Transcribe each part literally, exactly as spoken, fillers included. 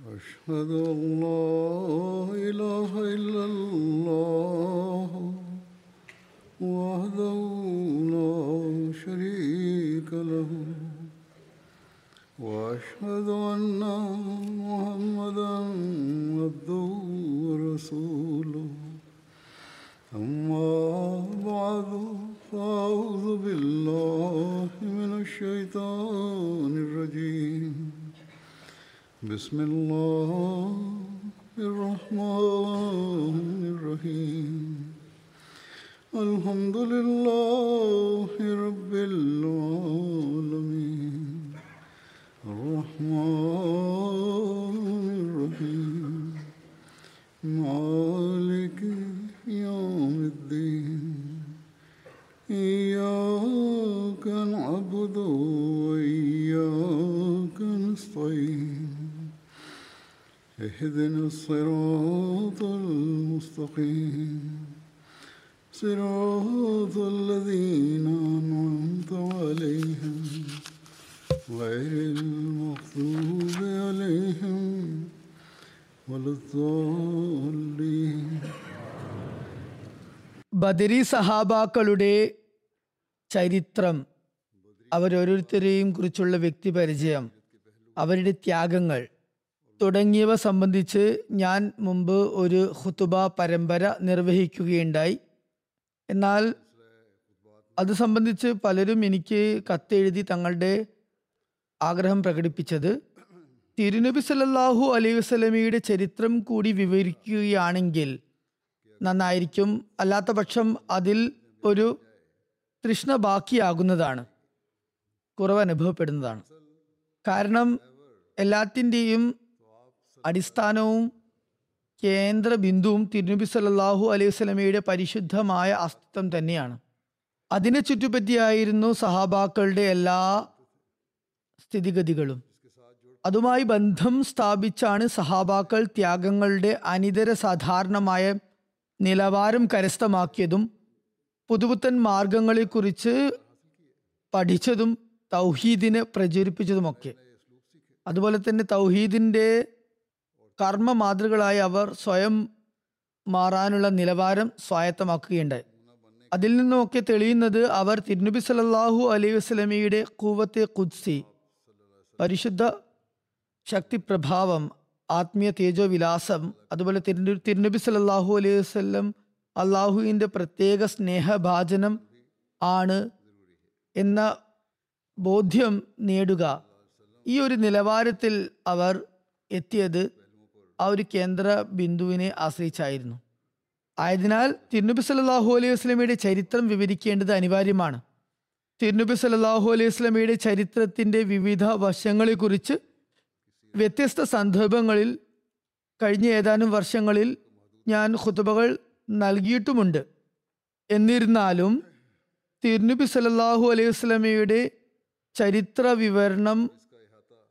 أشهد أن لا إله إلا الله وحده لا شريك له وأشهد أن محمدا عبده ورسوله أما بعد فأعوذ بالله من الشيطان الرجيم بسم الله الرحمن الرحيم الحمد لله رب العالمين الرحمن الرحيم مالك يوم الدين إياك نعبد وإياك نستعين اهدنا الصراط المستقيم صراط الذين أنعمت عليهم غير المغضوب عليهم ولا الضالين. ബദരി സഹാബാക്കളുടെ ചരിത്രം, അവരോരോരുത്തരെയും കുറിച്ചുള്ള വ്യക്തിപരിചയം, അവരുടെ ത്യാഗങ്ങൾ തുടങ്ങിയവ സംബന്ധിച്ച് ഞാൻ മുമ്പ് ഒരു ഖുതുബ പരമ്പര നിർവഹിക്കുകയുണ്ടായി. എന്നാൽ അത് സംബന്ധിച്ച് പലരും എനിക്ക് കത്തെഴുതി തങ്ങളുടെ ആഗ്രഹം പ്രകടിപ്പിച്ചത് തിരുനബി സല്ലല്ലാഹു അലൈഹി വസല്ലമയുടെ ചരിത്രം കൂടി വിവരിക്കുകയാണെങ്കിൽ നന്നായിരിക്കും, അല്ലാത്ത പക്ഷം അതിൽ ഒരു തൃഷ്ണ ബാക്കിയാകുന്നതാണ്, കുറവനുഭവപ്പെടുന്നതാണ്. കാരണം എല്ലാത്തിൻ്റെയും അടിസ്ഥാനവും കേന്ദ്ര ബിന്ദുവും തിരുനബി സല്ലല്ലാഹു അലൈഹി വസല്ലമയുടെ പരിശുദ്ധമായ അസ്തിത്വം തന്നെയാണ്. അതിനെ ചുറ്റിപ്പറ്റിയായിരുന്നു സഹാബാക്കളുടെ എല്ലാ സ്ഥിതിഗതികളും. അതുമായി ബന്ധം സ്ഥാപിച്ചാണ് സഹാബാക്കൾ ത്യാഗങ്ങളുടെ അനിതര സാധാരണമായ നിലവാരം കരസ്ഥമാക്കിയതും പുതുപുത്തൻ മാർഗങ്ങളെക്കുറിച്ച് പഠിച്ചതും തൗഹീദിനെ പ്രചരിപ്പിച്ചതുമൊക്കെ. അതുപോലെ തന്നെ തൗഹീദിൻ്റെ കർമ്മ മാതൃകളായി അവർ സ്വയം മാറാനുള്ള നിലവാരം സ്വായത്തമാക്കുകയുണ്ടായി. അതിൽ നിന്നുമൊക്കെ തെളിയുന്നത് അവർ തിരുനബി സല്ലല്ലാഹു അലൈഹി വസല്ലമയുടെ ഖുവത്തെ ഖുദ്സി, പരിശുദ്ധ ശക്തിപ്രഭാവം, ആത്മീയ തേജോവിലാസം, അതുപോലെ തിരു തിരുനബി സല്ലല്ലാഹു അലൈഹി വസല്ലം അള്ളാഹുവിൻ്റെ പ്രത്യേക സ്നേഹഭാജനം ആണ് എന്ന ബോധ്യം നേടുക. ഈ ഒരു നിലവാരത്തിൽ അവർ എത്തിയത് ആ ഒരു കേന്ദ്ര ബിന്ദുവിനെ ആശ്രയിച്ചായിരുന്നു. ആയതിനാൽ തിരുനബി സല്ലല്ലാഹു അലൈഹി വസല്ലമയുടെ ചരിത്രം വിവരിക്കേണ്ടത് അനിവാര്യമാണ്. തിരുനബി സല്ലല്ലാഹു അലൈഹി വസല്ലമയുടെ ചരിത്രത്തിൻ്റെ വിവിധ വശങ്ങളെക്കുറിച്ച് വ്യത്യസ്ത സന്ദർഭങ്ങളിൽ കഴിഞ്ഞ ഏതാനും വർഷങ്ങളിൽ ഞാൻ ഖുതുബകൾ നൽകിയിട്ടുമുണ്ട്. എന്നിരുന്നാലും തിരുനബി സല്ലല്ലാഹു അലൈഹി വസല്ലമയുടെ ചരിത്ര വിവരണം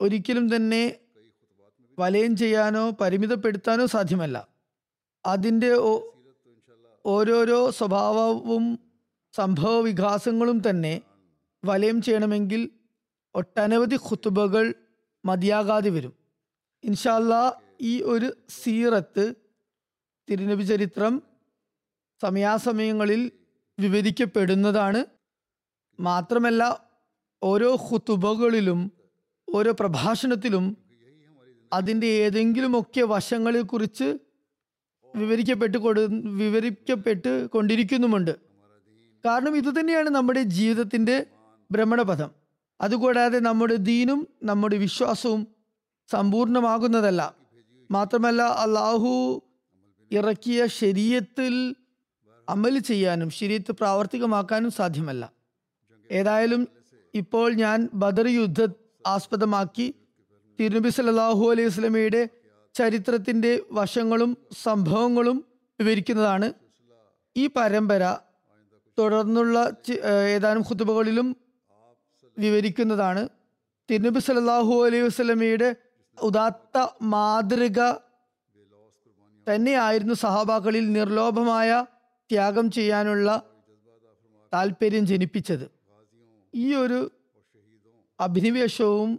ഒരിക്കലും തന്നെ വലയം ചെയ്യാനോ പരിമിതപ്പെടുത്താനോ സാധ്യമല്ല. അതിൻ്റെ ഓരോരോ സ്വഭാവവും സംഭവ വികാസങ്ങളും തന്നെ വലയം ചെയ്യണമെങ്കിൽ ഒട്ടനവധി ഖുതുബകൾ മതിയാകാതെ വരും. ഇൻഷാ അല്ലാഹ് ഈ ഒരു സീറത്ത്, തിരുനബി ചരിത്രം, സമയാസമയങ്ങളിൽ വിവരിക്കപ്പെടുന്നതാണ്. മാത്രമല്ല ഓരോ ഖുതുബകളിലും ഓരോ പ്രഭാഷണത്തിലും അതിൻ്റെ ഏതെങ്കിലുമൊക്കെ വശങ്ങളെക്കുറിച്ച് വിവരിക്കപ്പെട്ട് കൊടു വിവരിക്കപ്പെട്ട് കൊണ്ടിരിക്കുന്നുമുണ്ട്. കാരണം ഇതുതന്നെയാണ് നമ്മുടെ ജീവിതത്തിൻ്റെ ഭ്രമണപഥം. അതുകൂടാതെ നമ്മുടെ ദീനും നമ്മുടെ വിശ്വാസവും സമ്പൂർണമാകുന്നതല്ല. മാത്രമല്ല അള്ളാഹു ഇറക്കിയ ശരീഅത്തിൽ അമൽ ചെയ്യാനും ശരീഅത്ത് പ്രാവർത്തികമാക്കാനും സാധ്യമല്ല. ഏതായാലും ഇപ്പോൾ ഞാൻ ബദർ യുദ്ധം ആസ്പദമാക്കി തിരുനബി സല്ലല്ലാഹു അലൈഹി വസല്ലമയുടെ ചരിത്രത്തിൻ്റെ വശങ്ങളും സംഭവങ്ങളും വിവരിക്കുന്നതാണ് ഈ പരമ്പര. തുടർന്നുള്ള ഏതാനും ഖുതുബകളിലും വിവരിക്കുന്നതാണ്. തിരുനബി സല്ലല്ലാഹു അലൈഹി വസല്ലമയുടെ ഉദാത്ത മാതൃക തന്നെയായിരുന്നു സഹാബാക്കളിൽ നിർലോഭമായ ത്യാഗം ചെയ്യാനുള്ള താല്പര്യം ജനിപ്പിച്ചത്. ഈ ഒരു അഭിനിവേശവും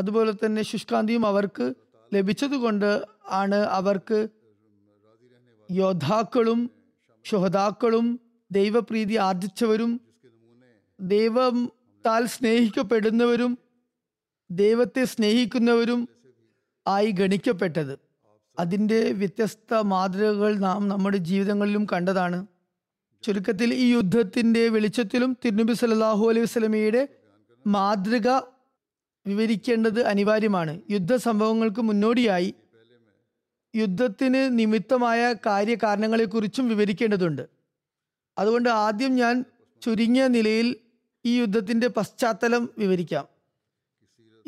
അതുപോലെ തന്നെ ശുഷ്കാന്തിയും അവർക്ക് ലഭിച്ചതുകൊണ്ട് ആണ് അവർക്ക് യോദ്ധാക്കളും ശുഹദാക്കളും ദൈവപ്രീതി ആർജിച്ചവരും ദൈവത്താൽ സ്നേഹിക്കപ്പെടുന്നവരും ദൈവത്തെ സ്നേഹിക്കുന്നവരും ആയി ഗണിക്കപ്പെട്ടത്. അതിൻ്റെ വ്യത്യസ്ത മാതൃകകൾ നാം നമ്മുടെ ജീവിതങ്ങളിലും കണ്ടതാണ്. ചുരുക്കത്തിൽ ഈ യുദ്ധത്തിൻ്റെ വെളിച്ചത്തിലും തിരുനബി സല്ലല്ലാഹു അലൈഹി വസല്ലമയുടെ മാതൃക വിവരിക്കേണ്ടത് അനിവാര്യമാണ്. യുദ്ധ സംഭവങ്ങൾക്ക് മുന്നോടിയായി യുദ്ധത്തിന് നിമിത്തമായ കാര്യകാരണങ്ങളെക്കുറിച്ചും വിവരിക്കേണ്ടതുണ്ട്. അതുകൊണ്ട് ആദ്യം ഞാൻ ചുരുങ്ങിയ നിലയിൽ ഈ യുദ്ധത്തിൻ്റെ പശ്ചാത്തലം വിവരിക്കാം.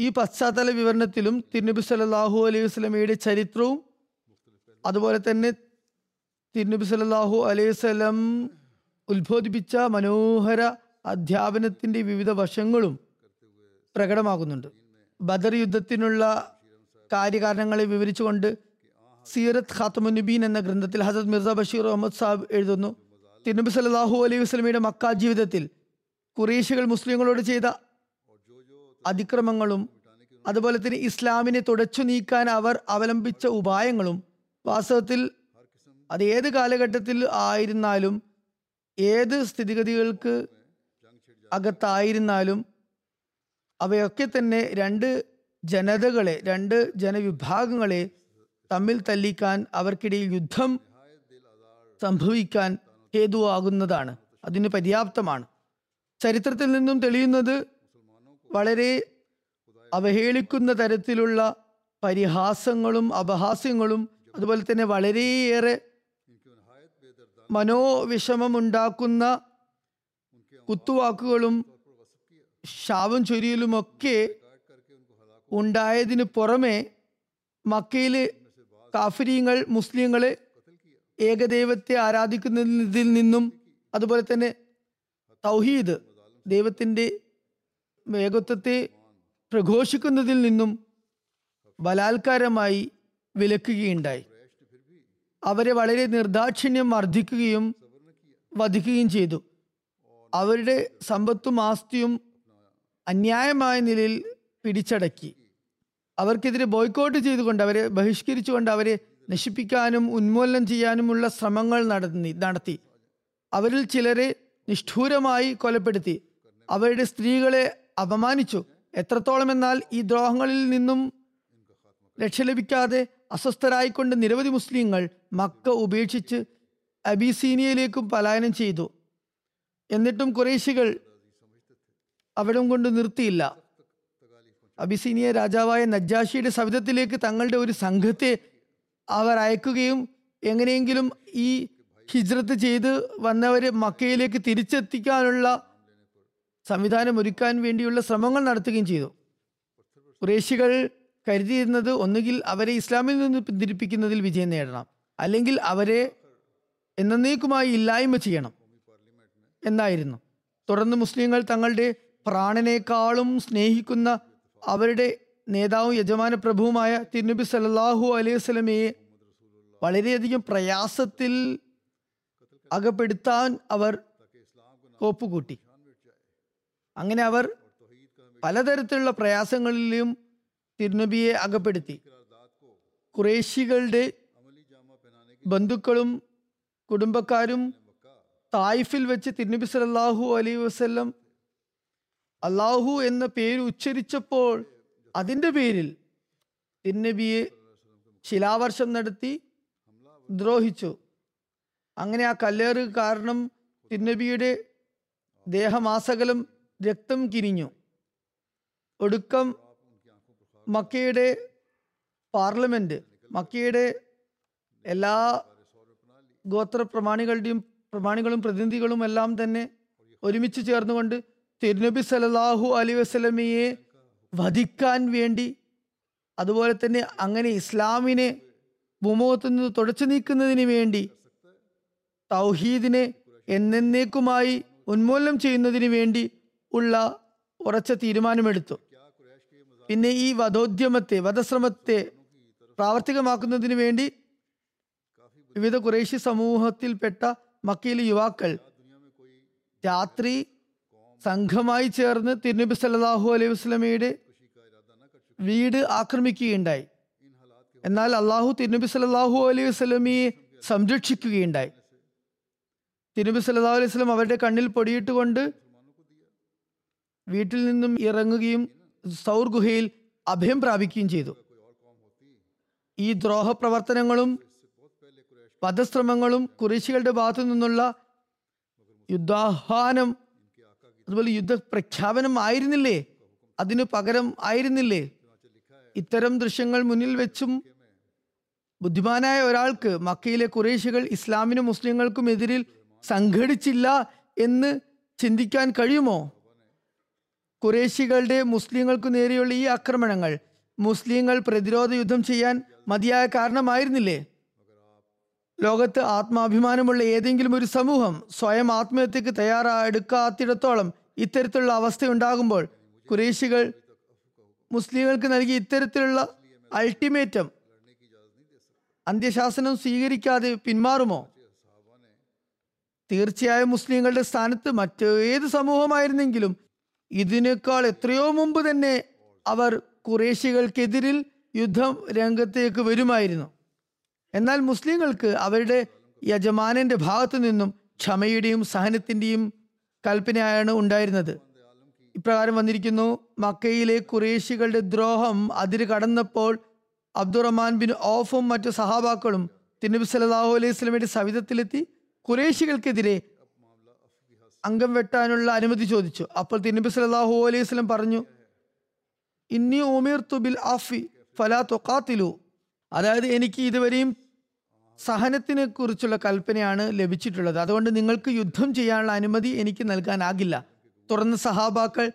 ഈ പശ്ചാത്തല വിവരണത്തിലും തിരുനബി സല്ലല്ലാഹു അലൈഹി വസല്ലമയുടെ ചരിത്രവും അതുപോലെ തന്നെ തിരുനബി സല്ലല്ലാഹു അലൈഹി വസല്ലം ഉത്ബോധിപ്പിച്ച മനോഹര അധ്യാപനത്തിൻ്റെ വിവിധ വശങ്ങളും പ്രകടമാകുന്നുണ്ട്. ബദർ യുദ്ധത്തിനുള്ള കാര്യകാരണങ്ങളെ വിവരിച്ചുകൊണ്ട് സീറത്ത് ഖാത്തമുൻ നബീൻ എന്ന ഗ്രന്ഥത്തിൽ ഹസരത് മിർസ ബഷീർ അഹമ്മദ് സാഹിബ് എഴുതുന്നു, തിരുനബി സല്ലല്ലാഹു അലൈഹി വസല്ലമയുടെ മക്ക ജീവിതത്തിൽ ഖുറൈശികൾ മുസ്ലിങ്ങളോട് ചെയ്ത അതിക്രമങ്ങളും അതുപോലെ തന്നെ ഇസ്ലാമിനെ തുടച്ചു നീക്കാൻ അവർ അവലംബിച്ച ഉപായങ്ങളും വാസ്തവത്തിൽ അത് ഏത് കാലഘട്ടത്തിൽ ആയിരുന്നാലും ഏത് സ്ഥിതിഗതികൾക്ക് അകത്തായിരുന്നാലും അവയൊക്കെ തന്നെ രണ്ട് ജനതകളെ രണ്ട് ജനവിഭാഗങ്ങളെ തമ്മിൽ തല്ലിക്കാൻ അവർക്കിടയിൽ യുദ്ധം സംഭവിക്കാൻ ഹേതുവാകുന്നതാണ്, അതിന് പര്യാപ്തമാണ്. ചരിത്രത്തിൽ നിന്നും തെളിയുന്നത് വളരെ അവഹേളിക്കുന്ന തരത്തിലുള്ള പരിഹാസങ്ങളും അപഹാസ്യങ്ങളും അതുപോലെ തന്നെ വളരെയേറെ മനോവിഷമമുണ്ടാക്കുന്ന കുത്തുവാക്കുകളും ശാപം ചൊരിയലുമൊക്കെ ഉണ്ടായതിനു പുറമെ മക്കയിലെ കാഫിരീങ്ങൾ മുസ്ലിങ്ങളെ ഏകദൈവത്തെ ആരാധിക്കുന്നതിൽ നിന്നും അതുപോലെ തന്നെ തൗഹീദ് ദൈവത്തിൻ്റെ ഏകത്വത്തെ പ്രഘോഷിക്കുന്നതിൽ നിന്നും ബലാത്കാരമായി വിലക്കുകയുണ്ടായി. അവരെ വളരെ നിർദാക്ഷിണ്യം മർദ്ദിക്കുകയും വധിക്കുകയും ചെയ്തു. അവരുടെ സമ്പത്തും ആസ്തിയും അന്യായമായ നിലയിൽ പിടിച്ചടക്കി. അവർക്കെതിരെ ബോയ്ക്കോട്ട് ചെയ്തുകൊണ്ട് അവരെ ബഹിഷ്കരിച്ചുകൊണ്ട് അവരെ നശിപ്പിക്കാനും ഉന്മൂലനം ചെയ്യാനുമുള്ള ശ്രമങ്ങൾ നടത്തി നടത്തി. അവരിൽ ചിലരെ നിഷ്ഠൂരമായി കൊലപ്പെടുത്തി. അവരുടെ സ്ത്രീകളെ അപമാനിച്ചു. എത്രത്തോളം എന്നാൽ ഈ ദ്രോഹങ്ങളിൽ നിന്നും രക്ഷ ലഭിക്കാതെ അസ്വസ്ഥരായിക്കൊണ്ട് നിരവധി മുസ്ലിങ്ങൾ മക്ക ഉപേക്ഷിച്ച് അബീസീനിയയിലേക്കും പലായനം ചെയ്തു. എന്നിട്ടും ഖുറൈശികൾ അവിടം കൊണ്ട് നിർത്തിയില്ല. അബിസീനിയ രാജാവായ നജ്ജാഷിയുടെ സവിധത്തിലേക്ക് തങ്ങളുടെ ഒരു സംഘത്തെ അവർ അയക്കുകയും എങ്ങനെയെങ്കിലും ഈ ഹിജ്രത്ത് ചെയ്ത് വന്നവരെ മക്കയിലേക്ക് തിരിച്ചെത്തിക്കാനുള്ള സംവിധാനം ഒരുക്കാൻ വേണ്ടിയുള്ള ശ്രമങ്ങൾ നടത്തുകയും ചെയ്തു. ഖുറൈശികൾ കരുതിയിരുന്നത് ഒന്നുകിൽ അവരെ ഇസ്ലാമിൽ നിന്ന് പിന്തിരിപ്പിക്കുന്നതിൽ വിജയം നേടണം, അല്ലെങ്കിൽ അവരെ എന്നേക്കുമായി ഇല്ലായ്മ ചെയ്യണം എന്നായിരുന്നു. തുടർന്ന് മുസ്ലിങ്ങൾ തങ്ങളുടെ പ്രാണനേക്കാളും സ്നേഹിക്കുന്ന അവരുടെ നേതാവും യജമാന പ്രഭുവുമായ തിരുനബി സല്ലല്ലാഹു അലൈഹി വസല്ലമയെ വളരെയധികം പ്രയാസത്തിൽ അകപ്പെടുത്താൻ അവർ കോപ്പുകൂട്ടി. അങ്ങനെ അവർ പലതരത്തിലുള്ള പ്രയാസങ്ങളിലും തിരുനബിയെ അകപ്പെടുത്തി. ഖുറൈശികളുടെ ബന്ധുക്കളും കുടുംബക്കാരും തായിഫിൽ വെച്ച് തിരുനബി സല്ലല്ലാഹു അലൈഹി വസല്ലം അല്ലാഹു എന്ന പേര് ഉച്ചരിച്ചപ്പോൾ അതിൻ്റെ പേരിൽ തിരുനബിയെ ശിലാവർഷം നടത്തി ദ്രോഹിച്ചു. അങ്ങനെ ആ കല്ലേറ് കാരണം തിരുനബിയുടെ ദേഹമാസകലം രക്തം കിനിഞ്ഞു. ഒടുക്കം മക്കയുടെ പാർലമെൻറ്റ്, മക്കയുടെ എല്ലാ ഗോത്ര പ്രമാണികളുടെയും പ്രമാണികളും പ്രതിനിധികളും എല്ലാം തന്നെ ഒരുമിച്ച് ചേർന്നുകൊണ്ട് തിരുനബി സല്ലല്ലാഹു അലൈഹി വസല്ലമയെ വധിക്കാൻ വേണ്ടി അതുപോലെ തന്നെ അങ്ങനെ ഇസ്ലാമിനെ ഭൂമുഖത്ത് നിന്ന് തുടച്ചു നീക്കുന്നതിന് വേണ്ടി തൗഹീദിനെ എന്നേക്കുമായി ഉന്മൂലനം ചെയ്യുന്നതിന് വേണ്ടി ഉള്ള ഉറച്ച തീരുമാനമെടുത്തു. പിന്നെ ഈ വധോദ്യമത്തെ വധശ്രമത്തെ പ്രാവർത്തികമാക്കുന്നതിന് വേണ്ടി വിവിധ ഖുറൈശി സമൂഹത്തിൽപ്പെട്ട മക്കയിലെ യുവാക്കൾ രാത്രി സംഘമായി ചേർന്ന് തിരുനബി സല്ലല്ലാഹു അലൈഹി വസല്ലമയുടെ വീട് ആക്രമിക്കുകയുണ്ടായി. എന്നാൽ അള്ളാഹു തിരുനബി സല്ലല്ലാഹു അലൈഹി വസല്ലമയെ സംരക്ഷിക്കുകയുണ്ടായി. തിരുനബി സല്ലല്ലാഹു അലൈഹി വസല്ലം അവരുടെ കണ്ണിൽ പൊടിയിട്ട് കൊണ്ട് വീട്ടിൽ നിന്നും ഇറങ്ങുകയും സൗർ ഗുഹയിൽ അഭയം പ്രാപിക്കുകയും ചെയ്തു. ഈ ദ്രോഹ പ്രവർത്തനങ്ങളും വധശ്രമങ്ങളും കുറേശികളുടെ ഭാഗത്തു നിന്നുള്ള യുദ്ധാഹ്വാനം അതുപോലെ യുദ്ധ പ്രഖ്യാപനം ആയിരുന്നില്ലേ, അതിനു പകരം ആയിരുന്നില്ലേ? ഇത്തരം ദൃശ്യങ്ങൾ മുന്നിൽ വെച്ചും ബുദ്ധിമാനായ ഒരാൾക്ക് മക്കയിലെ കുറേശികൾ ഇസ്ലാമിനും മുസ്ലിങ്ങൾക്കും എതിരിൽ സംഘടിച്ചില്ല എന്ന് ചിന്തിക്കാൻ കഴിയുമോ? കുറേശികളുടെ മുസ്ലിങ്ങൾക്ക് നേരെയുള്ള ഈ ആക്രമണങ്ങൾ മുസ്ലിങ്ങൾ പ്രതിരോധ യുദ്ധം ചെയ്യാൻ മതിയായ കാരണമായിരുന്നില്ലേ? ലോകത്ത് ആത്മാഭിമാനമുള്ള ഏതെങ്കിലും ഒരു സമൂഹം സ്വയം ആത്മഹത്യക്ക് തയ്യാറെടുക്കാത്തിടത്തോളം ഇത്തരത്തിലുള്ള അവസ്ഥയുണ്ടാകുമ്പോൾ കുറേശികൾ മുസ്ലിങ്ങൾക്ക് നൽകിയ ഇത്തരത്തിലുള്ള അൾട്ടിമേറ്റം അന്ത്യശാസനം സ്വീകരിക്കാതെ പിന്മാറുമോ? തീർച്ചയായും മുസ്ലിങ്ങളുടെ സ്ഥാനത്ത് മറ്റേത് സമൂഹമായിരുന്നെങ്കിലും ഇതിനേക്കാൾ എത്രയോ മുമ്പ് തന്നെ അവർ കുറേശികൾക്കെതിരിൽ യുദ്ധം രംഗത്തേക്ക് വരുമായിരുന്നു. എന്നാൽ മുസ്ലിങ്ങൾക്ക് അവരുടെ യജമാനന്റെ ഭാഗത്തു നിന്നും ക്ഷമയുടെയും സഹനത്തിന്റെയും കൽപ്പനയാണ് ഉണ്ടായിരുന്നത്. ഇപ്രകാരം വന്നിരിക്കുന്നു: മക്കയിലെ കുറേശികളുടെ ദ്രോഹം അതിര് കടന്നപ്പോൾ അബ്ദുറഹ്മാൻ ബിൻ ഔഫും മറ്റു സഹാബാക്കളും തിരുനബി സല്ലല്ലാഹു അലൈഹി വസല്ലമയുടെ സവിധത്തിലെത്തി കുറേശികൾക്കെതിരെ അംഗം വെട്ടാനുള്ള അനുമതി ചോദിച്ചു. അപ്പോൾ തിരുനബി സല്ലല്ലാഹു അലൈഹി വസല്ലം പറഞ്ഞു, ഇന്നി ഉമിർതു ബിൽ അഫ്വി ഫലാ തുഖാതിലു. അതായത്, എനിക്ക് ഇതുവരെയും സഹനത്തിനെ കുറിച്ചുള്ള കൽപ്പനയാണ് ലഭിച്ചിട്ടുള്ളത്, അതുകൊണ്ട് നിങ്ങൾക്ക് യുദ്ധം ചെയ്യാനുള്ള അനുമതി എനിക്ക് നൽകാനാകില്ല. തുടർന്ന് സഹാബാക്കൾ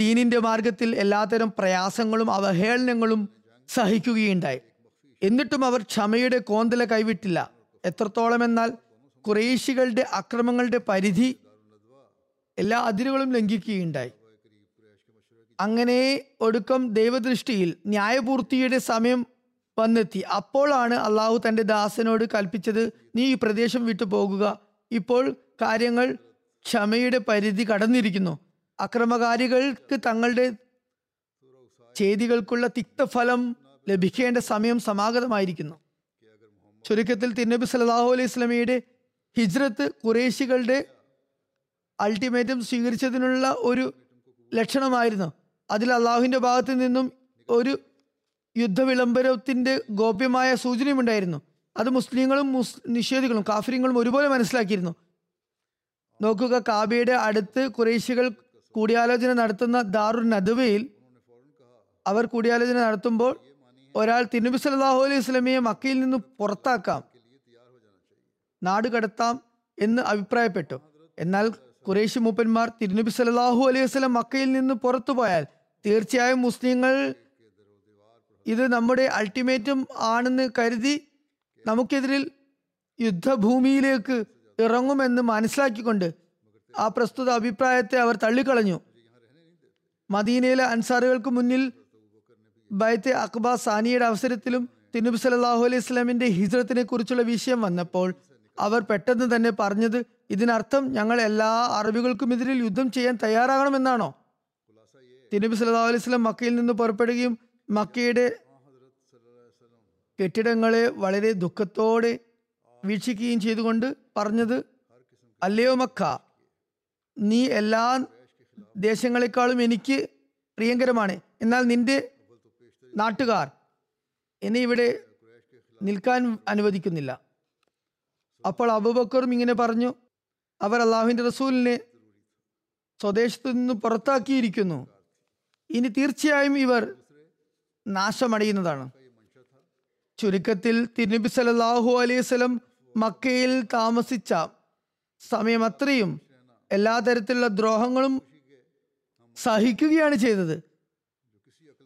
ദീനിന്റെ മാർഗത്തിൽ എല്ലാത്തരം പ്രയാസങ്ങളും അവഹേളനങ്ങളും സഹിക്കുകയുണ്ടായി. എന്നിട്ടും അവർ ക്ഷമയുടെ കോന്തല കൈവിട്ടില്ല. എത്രത്തോളം എന്നാൽ ഖുറൈശികളുടെ അക്രമങ്ങളുടെ പരിധി എല്ലാ അതിരുകളും ലംഘിക്കുകയുണ്ടായി. അങ്ങനെ ഒടുക്കം ദൈവദൃഷ്ടിയിൽ ന്യായപൂർത്തിയുടെ സമയം വന്നെത്തി. അപ്പോഴാണ് അള്ളാഹു തൻ്റെ ദാസനോട് കൽപ്പിച്ചത്, നീ ഈ പ്രദേശം വിട്ടു പോകുക, ഇപ്പോൾ കാര്യങ്ങൾ ക്ഷമയുടെ പരിധി കടന്നിരിക്കുന്നു. അക്രമകാരികൾക്ക് തങ്ങളുടെ ചെയ്തികൾക്കുള്ള തിക്തഫലം ലഭിക്കേണ്ട സമയം സമാഗതമായിരിക്കുന്നു. ചുരുക്കത്തിൽ തിരുനബി സല്ലല്ലാഹു അലൈഹി വസല്ലമയുടെ ഹിജ്റത്ത് ഖുറൈശികളുടെ അൾട്ടിമേറ്റം സ്വീകരിച്ചതിനുള്ള ഒരു ലക്ഷണമായിരുന്നു. അതിൽ അള്ളാഹുവിൻ്റെ ഭാഗത്തു നിന്നും ഒരു യുദ്ധ വിളംബരത്തിന്റെ ഗോപ്യമായ സൂചനയുമുണ്ടായിരുന്നു. അത് മുസ്ലിങ്ങളും മുസ് നിഷേധികളും കാഫിര്യങ്ങളും ഒരുപോലെ മനസ്സിലാക്കിയിരുന്നു. നോക്കുക, കാബയുടെ അടുത്ത് ഖുറൈശികൾ കൂടിയാലോചന നടത്തുന്ന ദാറുൽ നദവയിൽ അവർ കൂടിയാലോചന നടത്തുമ്പോൾ ഒരാൾ തിരുനബി സല്ലല്ലാഹു അലൈഹി വസല്ലമയെ മക്കയിൽ നിന്ന് പുറത്താക്കാം, നാട് കടത്താം എന്ന് അഭിപ്രായപ്പെട്ടു. എന്നാൽ ഖുറൈശി മൂപ്പന്മാർ തിരുനബി സല്ലല്ലാഹു അലൈഹി വസല്ലം മക്കയിൽ നിന്ന് പുറത്തുപോയാൽ തീർച്ചയായും മുസ്ലിങ്ങൾ ഇത് നമ്മുടെ അൾട്ടിമേറ്റം ആണെന്ന് കരുതി നമുക്കെതിരിൽ യുദ്ധഭൂമിയിലേക്ക് ഇറങ്ങുമെന്ന് മനസ്സിലാക്കിക്കൊണ്ട് ആ പ്രസ്തുത അഭിപ്രായത്തെ അവർ തള്ളിക്കളഞ്ഞു. മദീനയിലെ അൻസാറുകൾക്ക് മുന്നിൽ ബൈത്തെ അഖ്ബ സാനിയുടെ അവസരത്തിലും തിരുനബി സല്ലല്ലാഹു അലൈഹി വസല്ലമയുടെ ഹിജ്റത്തിനെ കുറിച്ചുള്ള വിഷയം വന്നപ്പോൾ അവർ പെട്ടെന്ന് തന്നെ പറഞ്ഞത്, ഇതിനർത്ഥം ഞങ്ങൾ എല്ലാ അറബികൾക്കും എതിരിൽ യുദ്ധം ചെയ്യാൻ തയ്യാറാകണമെന്നാണോ? തിരുനബി സല്ലല്ലാഹു അലൈഹി വസല്ലം മക്കയിൽ നിന്ന് പുറപ്പെടുകയും മക്കയുടെ കെട്ടിടങ്ങളെ വളരെ ദുഃഖത്തോടെ വീക്ഷിക്കുകയും ചെയ്തുകൊണ്ട് പറഞ്ഞത്, അല്ലയോ മക്ക, നീ എല്ലാ ദേശങ്ങളെക്കാളും എനിക്ക് പ്രിയങ്കരമാണ്. എന്നാൽ നിന്റെ നാട്ടുകാർ എന്നെ ഇവിടെ നിൽക്കാൻ അനുവദിക്കുന്നില്ല. അപ്പോൾ അബൂബക്കറും ഇങ്ങനെ പറഞ്ഞു, അവർ അള്ളാഹുവിൻ്റെ റസൂലിനെ സ്വദേശത്തു നിന്ന് പുറത്താക്കിയിരിക്കുന്നു, ഇനി തീർച്ചയായും ഇവർ നാശമടയുന്നതാണ്. ചുരുക്കത്തിൽ തിരുനബി സല്ലല്ലാഹു അലൈഹി വസല്ലം മക്കയിൽ താമസിച്ച സമയം അത്രയും എല്ലാ തരത്തിലുള്ള ദ്രോഹങ്ങളും സഹിക്കുകയാണ് ചെയ്തത്.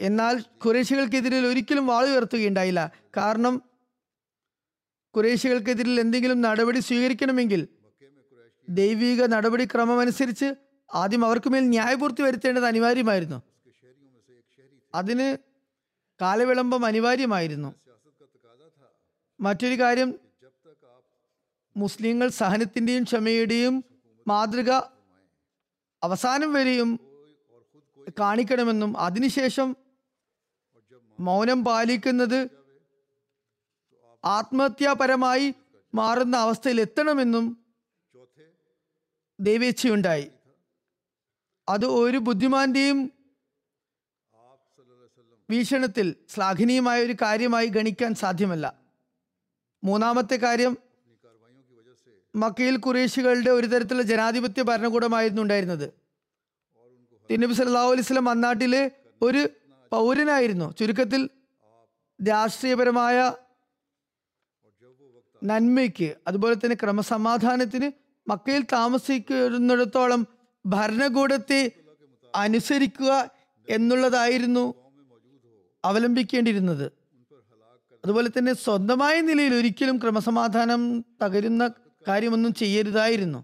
എന്നാൽ ഖുറൈശികൾക്കെതിരിൽ ഒരിക്കലും വാളുയർത്തുകയുണ്ടായില്ല. കാരണം ഖുറൈശികൾക്കെതിരിൽ എന്തെങ്കിലും നടപടി സ്വീകരിക്കണമെങ്കിൽ ദൈവിക നടപടിക്രമം അനുസരിച്ച് ആദ്യം അവർക്ക് മേൽ ന്യായപൂർത്തി വരുത്തേണ്ടത് അനിവാര്യമായിരുന്നു. അതിന് കാലവിളംബം അനിവാര്യമായിരുന്നു. മറ്റൊരു കാര്യം, മുസ്ലിങ്ങൾ സഹനത്തിന്റെയും ക്ഷമയുടെയും മാതൃക അവസാനം വരെയും കാണിക്കണമെന്നും അതിനുശേഷം മൗനം പാലിക്കുന്നത് ആത്മഹത്യാപരമായി മാറുന്ന അവസ്ഥയിൽ എത്തണമെന്നും ദൈവേച്ഛയുണ്ടായി. അത് ഒരു ബുദ്ധിമാന്റെയും വീക്ഷണത്തിൽ ശ്ലാഘനീയമായ ഒരു കാര്യമായി ഗണിക്കാൻ സാധ്യമല്ല. മൂന്നാമത്തെ കാര്യം, മക്കയിൽ ഖുറൈശികളുടെ ഒരു തരത്തിലുള്ള ജനാധിപത്യ ഭരണകൂടമായിരുന്നു ഉണ്ടായിരുന്നത്. തിരുനബി സല്ലല്ലാഹു അലൈഹി വസല്ലം അന്നാട്ടിലെ ഒരു പൗരനായിരുന്നു. ചുരുക്കത്തിൽ രാഷ്ട്രീയപരമായ നന്മയ്ക്ക് അതുപോലെ തന്നെ ക്രമസമാധാനത്തിന് മക്കയിൽ താമസിക്കുന്നിടത്തോളം ഭരണകൂടത്തെ അനുസരിക്കുക എന്നുള്ളതായിരുന്നു അവലംബിക്കേണ്ടിയിരുന്നത്. അതുപോലെ തന്നെ സ്വന്തമായ നിലയിൽ ഒരിക്കലും ക്രമസമാധാനം തകരുന്ന കാര്യമൊന്നും ചെയ്യരുതായിരുന്നു.